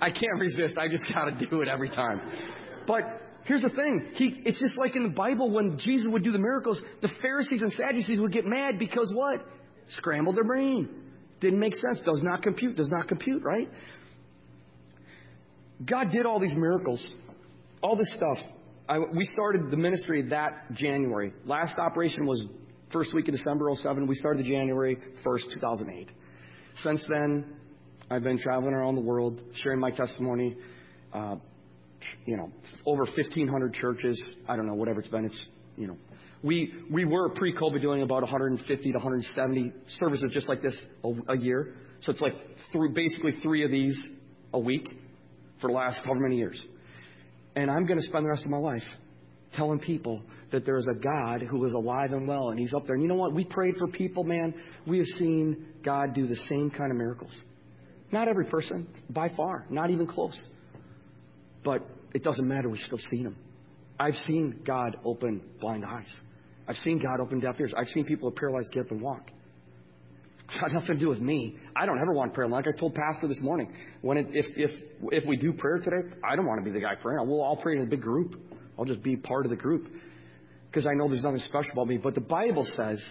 I can't resist. I just got to do it every time. But here's the thing. It's just like in the Bible when Jesus would do the miracles, the Pharisees and Sadducees would get mad because what? Scrambled their brain. Didn't make sense. Does not compute. Does not compute, right? God did all these miracles, all this stuff. We started the ministry that January. Last operation was first week of December 07. We started January 1st, 2008. Since then, I've been traveling around the world, sharing my testimony. Over 1,500 churches. I don't know, whatever it's been. We were pre-COVID doing about 150 to 170 services just like this a year. So it's like through basically 3 of these a week for the last however many years. And I'm going to spend the rest of my life telling people that there is a God who is alive and well, and He's up there. And you know what? We prayed for people, man. We have seen God do the same kind of miracles. Not every person, by far, not even close. But it doesn't matter. We've still seen Him. I've seen God open blind eyes. I've seen God open deaf ears. I've seen people with paralyzed get up and walk. It's got nothing to do with me. I don't ever want prayer. Like I told Pastor this morning, if we do prayer today, I don't want to be the guy praying. We'll all pray in a big group. I'll just be part of the group because I know there's nothing special about me. But the Bible says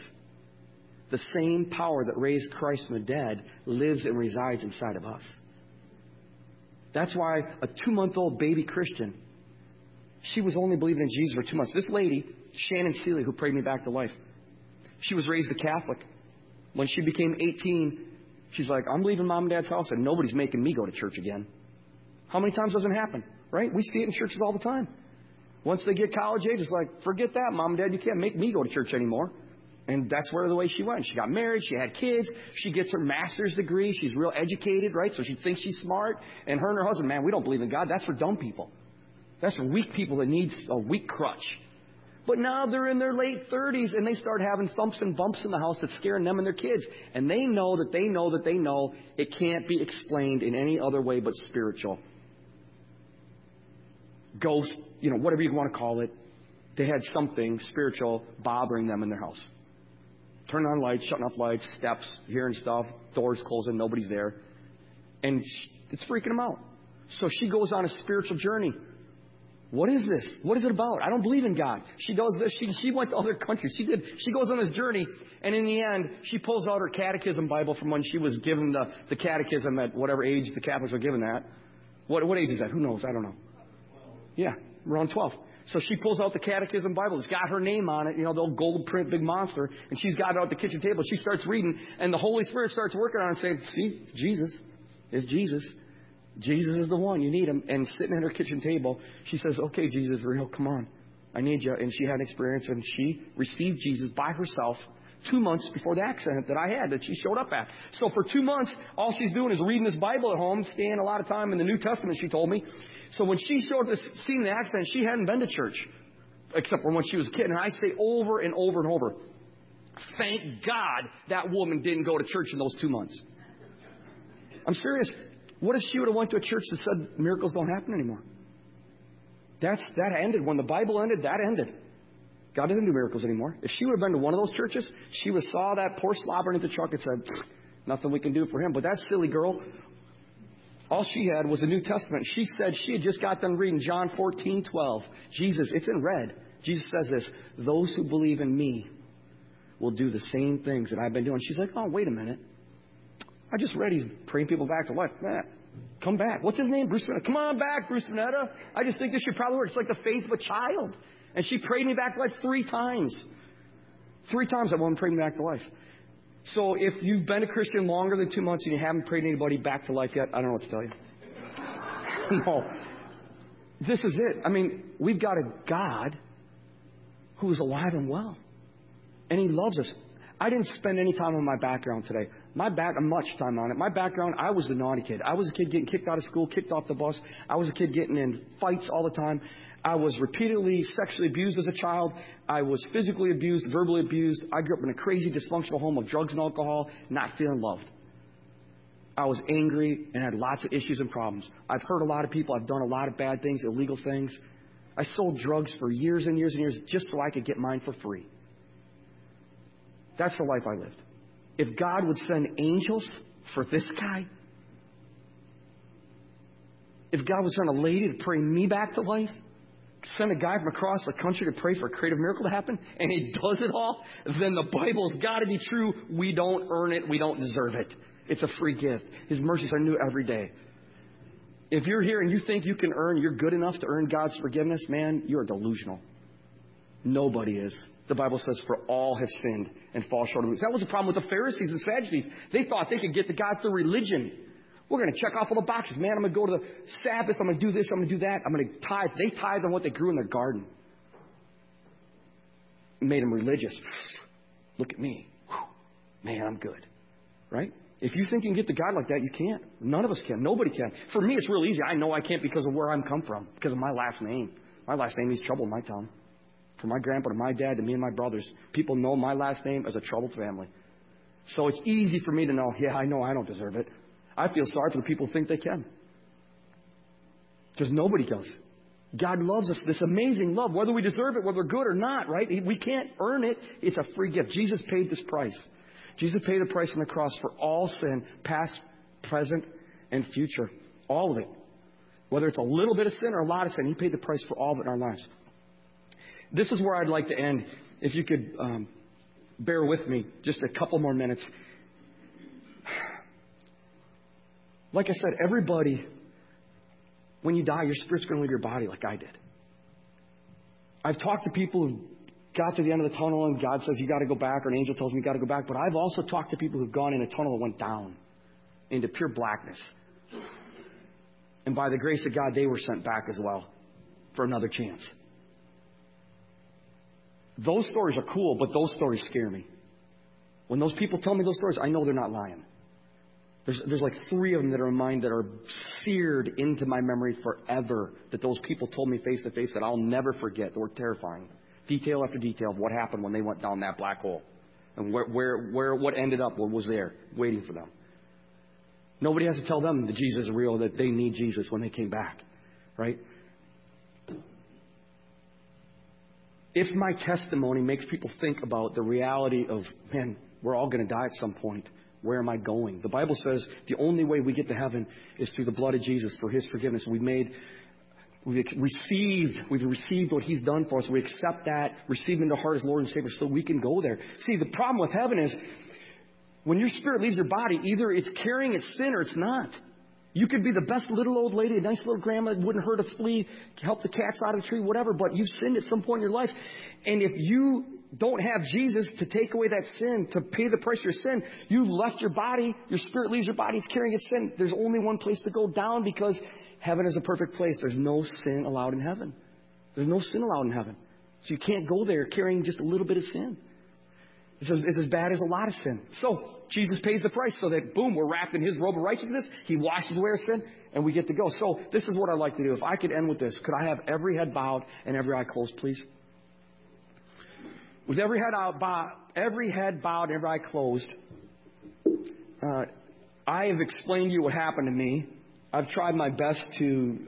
the same power that raised Christ from the dead lives and resides inside of us. That's why a 2-month-old baby Christian, she was only believing in Jesus for 2 months. This lady, Shannon Seeley, who prayed me back to life, she was raised a Catholic. When she became 18, she's like, I'm leaving Mom and Dad's house, and nobody's making me go to church again. How many times does it happen, right? We see it in churches all the time. Once they get college age, it's like, forget that, Mom and Dad, you can't make me go to church anymore. And that's where the way she went. She got married. She had kids. She gets her master's degree. She's real educated, right? So she thinks she's smart. And her and her husband, man, we don't believe in God. That's for dumb people. That's for weak people that need a weak crutch. But now they're in their late 30s, and they start having thumps and bumps in the house that's scaring them and their kids. And they know that they know that they know it can't be explained in any other way but spiritual. Ghost, whatever you want to call it. They had something spiritual bothering them in their house. Turning on lights, shutting off lights, steps, hearing stuff, doors closing, nobody's there. And it's freaking them out. So she goes on a spiritual journey. What is this? What is it about? I don't believe in God. She does this. She went to other countries. She goes on this journey. And in the end, she pulls out her catechism Bible from when she was given the catechism at whatever age the Catholics were given that. What age is that? Who knows? I don't know. Yeah, around 12. So she pulls out the catechism Bible. It's got her name on it, the old gold print, big monster. And she's got it out at the kitchen table. She starts reading, and the Holy Spirit starts working on it saying, see, it's Jesus. It's Jesus. Jesus is the one. You need Him. And sitting at her kitchen table, she says, okay, Jesus, real, come on. I need you. And she had an experience, and she received Jesus by herself 2 months before the accident that I had, that she showed up at. So for 2 months, all she's doing is reading this Bible at home, staying a lot of time in the New Testament, she told me. So when she showed this, seen the accident, she hadn't been to church, except for when she was a kid. And I say over and over and over, thank God that woman didn't go to church in those 2 months. I'm serious. What if she would have went to a church that said miracles don't happen anymore? That ended. When the Bible ended, that ended. God doesn't do miracles anymore. If she would have been to one of those churches, she would have saw that poor slobber in the truck and said, nothing we can do for him. But that silly girl, all she had was the New Testament. She said she had just got done reading John 14:12. Jesus, it's in red. Jesus says this, those who believe in me will do the same things that I've been doing. She's like, oh, wait a minute. I just read He's praying people back to life. Man, come back. What's his name? Bruce Fenneta. Come on back, Bruce Fenneta. I just think this should probably work. It's like the faith of a child. And she prayed me back to life 3 times. 3 times that woman prayed me back to life. So if you've been a Christian longer than 2 months and you haven't prayed anybody back to life yet, I don't know what to tell you. No. This is it. We've got a God who is alive and well. And He loves us. I didn't spend any time on my background today. Much time on it. My background, I was the naughty kid. I was a kid getting kicked out of school, kicked off the bus. I was a kid getting in fights all the time. I was repeatedly sexually abused as a child. I was physically abused, verbally abused. I grew up in a crazy dysfunctional home of drugs and alcohol, not feeling loved. I was angry and had lots of issues and problems. I've hurt a lot of people. I've done a lot of bad things, illegal things. I sold drugs for years and years and years just so I could get mine for free. That's the life I lived. If God would send angels for this guy, if God would send a lady to pray me back to life, send a guy from across the country to pray for a creative miracle to happen, and He does it all, then the Bible's got to be true. We don't earn it. We don't deserve it. It's a free gift. His mercies are new every day. If you're here and you think you can earn, you're good enough to earn God's forgiveness, man, you're delusional. Nobody is. The Bible says, for all have sinned and fall short of it. That was the problem with the Pharisees and Sadducees. They thought they could get to God through religion. We're going to check off all the boxes. Man, I'm going to go to the Sabbath. I'm going to do this. I'm going to do that. I'm going to tithe. They tithe on what they grew in their garden. It made them religious. Look at me. Man, I'm good. Right? If you think you can get to God like that, you can't. None of us can. Nobody can. For me, it's real easy. I know I can't because of where I'm come from, because of my last name. My last name means trouble in my town. From my grandpa to my dad to me and my brothers, people know my last name as a troubled family. So it's easy for me to know I don't deserve it. I feel sorry for the people who think they can. Because nobody does. God loves us, this amazing love, whether we deserve it, whether we're good or not, right? We can't earn it. It's a free gift. Jesus paid this price. Jesus paid the price on the cross for all sin, past, present, and future. All of it. Whether it's a little bit of sin or a lot of sin, He paid the price for all of it in our lives. This is where I'd like to end. If you could bear with me just a couple more minutes. Like I said, everybody, when you die, your spirit's going to leave your body like I did. I've talked to people who got to the end of the tunnel and God says, you got to go back, or an angel tells me you got to go back. But I've also talked to people who've gone in a tunnel and went down into pure blackness. And by the grace of God, they were sent back as well for another chance. Those stories are cool, but those stories scare me. When those people tell me those stories, I know they're not lying. There's like three of them that are in mind that are seared into my memory forever, that those people told me face to face that I'll never forget. They were terrifying. Detail after detail of what happened when they went down that black hole and where what ended up, what was there waiting for them. Nobody has to tell them that Jesus is real, that they need Jesus when they came back, right? If my testimony makes people think about the reality of, man, we're all going to die at some point. Where am I going? The Bible says the only way we get to heaven is through the blood of Jesus for His forgiveness. We've received what He's done for us. We accept that, receive Him into our heart as Lord and Savior so we can go there. See, the problem with heaven is when your spirit leaves your body, either it's carrying its sin or it's not. You could be the best little old lady, a nice little grandma, wouldn't hurt a flea, help the cats out of the tree, whatever, but you've sinned at some point in your life. And if you don't have Jesus to take away that sin, to pay the price of your sin, you left your body, your spirit leaves your body, it's carrying its sin. There's only one place to go down because heaven is a perfect place. There's no sin allowed in heaven. There's no sin allowed in heaven. So you can't go there carrying just a little bit of sin. It's as bad as a lot of sin. So Jesus pays the price so that, boom, we're wrapped in His robe of righteousness. He washes away our sin, and we get to go. So this is what I'd like to do. If I could end with this, could I have every head bowed and every eye closed, please? With every head bowed and every eye closed, I have explained to you what happened to me. I've tried my best to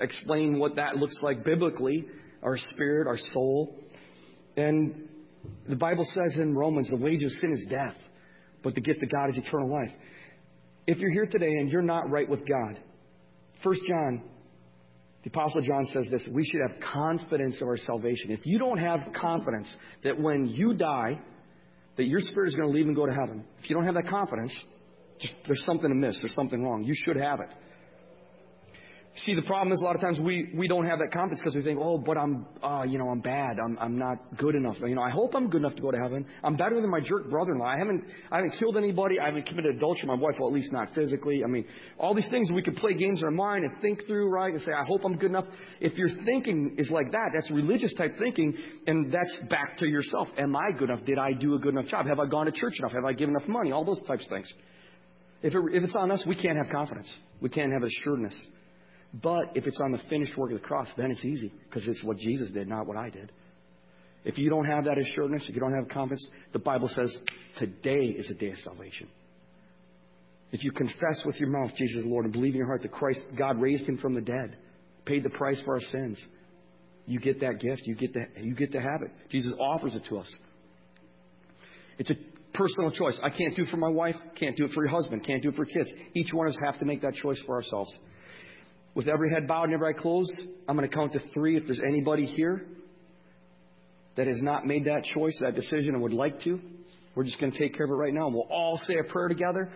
explain what that looks like biblically, our spirit, our soul. And the Bible says in Romans, the wages of sin is death, but the gift of God is eternal life. If you're here today and you're not right with God, 1 John, the Apostle John says this, we should have confidence of our salvation. If you don't have confidence that when you die, that your spirit is going to leave and go to heaven, if you don't have that confidence, there's something amiss, there's something wrong. You should have it. See, the problem is a lot of times we don't have that confidence because we think, oh, but I'm bad. I'm not good enough. I hope I'm good enough to go to heaven. I'm better than my jerk brother-in-law. I haven't killed anybody. I haven't committed adultery with my wife, well, at least not physically. All these things we could play games in our mind and think through, right, and say, I hope I'm good enough. If your thinking is like that, that's religious type thinking, and that's back to yourself. Am I good enough? Did I do a good enough job? Have I gone to church enough? Have I given enough money? All those types of things. If it's on us, we can't have confidence. We can't have assuredness. But if it's on the finished work of the cross, then it's easy because it's what Jesus did, not what I did. If you don't have that assurance, if you don't have confidence, the Bible says today is a day of salvation. If you confess with your mouth Jesus is Lord and believe in your heart that Christ, God raised Him from the dead, paid the price for our sins, you get that gift. You get to have it. Jesus offers it to us. It's a personal choice. I can't do it for my wife. Can't do it for your husband. Can't do it for kids. Each one of us have to make that choice for ourselves. With every head bowed and every eye closed, I'm going to count to three. If there's anybody here that has not made that choice, that decision, and would like to, we're just going to take care of it right now. And we'll all say a prayer together.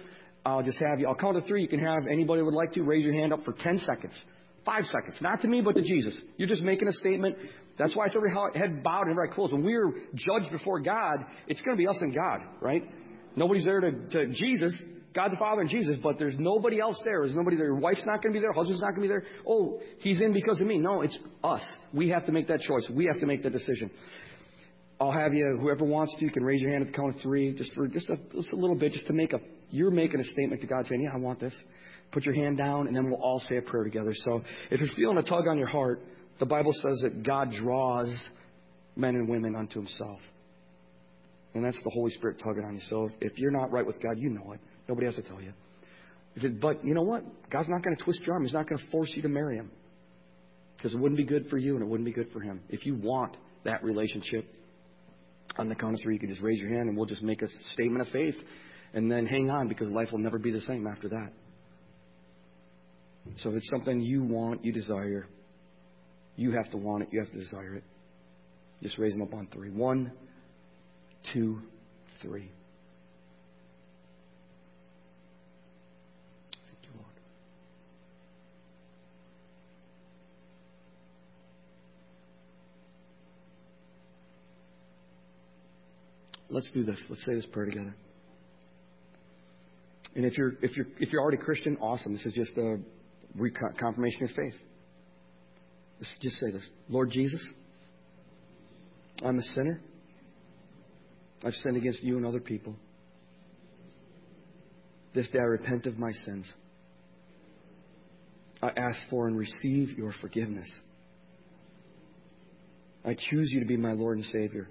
I'll just have you. I'll count to three. You can have anybody who would like to raise your hand up for 10 seconds, 5 seconds. Not to me, but to Jesus. You're just making a statement. That's why it's every head bowed and every eye closed. When we're judged before God, it's going to be us and God, right? Nobody's there to Jesus, God the Father and Jesus, but there's nobody else there. There's nobody there. Your wife's not going to be there. Husband's not going to be there. Oh, he's in because of me. No, it's us. We have to make that choice. We have to make that decision. I'll have you, whoever wants to, you can raise your hand at the count of three, just a little bit, just to make a, you're making a statement to God saying, yeah, I want this. Put your hand down, and then we'll all say a prayer together. So if you're feeling a tug on your heart, the Bible says that God draws men and women unto himself. And that's the Holy Spirit tugging on you. So if you're not right with God, you know it. Nobody has to tell you. But you know what? God's not going to twist your arm. He's not going to force you to marry him. Because it wouldn't be good for you and it wouldn't be good for him. If you want that relationship, on the count of three, you can just raise your hand and we'll just make a statement of faith. And then hang on, because life will never be the same after that. So if it's something you want, you desire, you have to want it. You have to desire it. Just raise them up on three. 1, 2, 3. Thank you, Lord. Let's do this. Let's say this prayer together. And if you're already Christian, awesome. This is just a confirmation of faith. Just say this. Lord Jesus, I'm a sinner. I've sinned against you and other people. This day I repent of my sins. I ask for and receive your forgiveness. I choose you to be my Lord and Savior.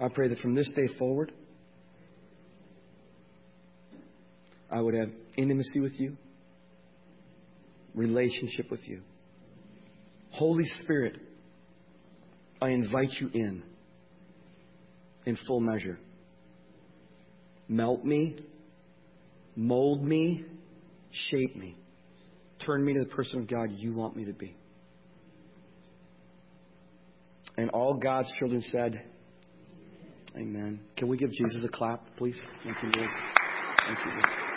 I pray that from this day forward, I would have intimacy with you, relationship with you. Holy Spirit, I invite you in full measure. Melt me, mold me, shape me. Turn me to the person of God you want me to be. And all God's children said, amen. Can we give Jesus a clap, please? Thank you, Lord. Thank you, Lord.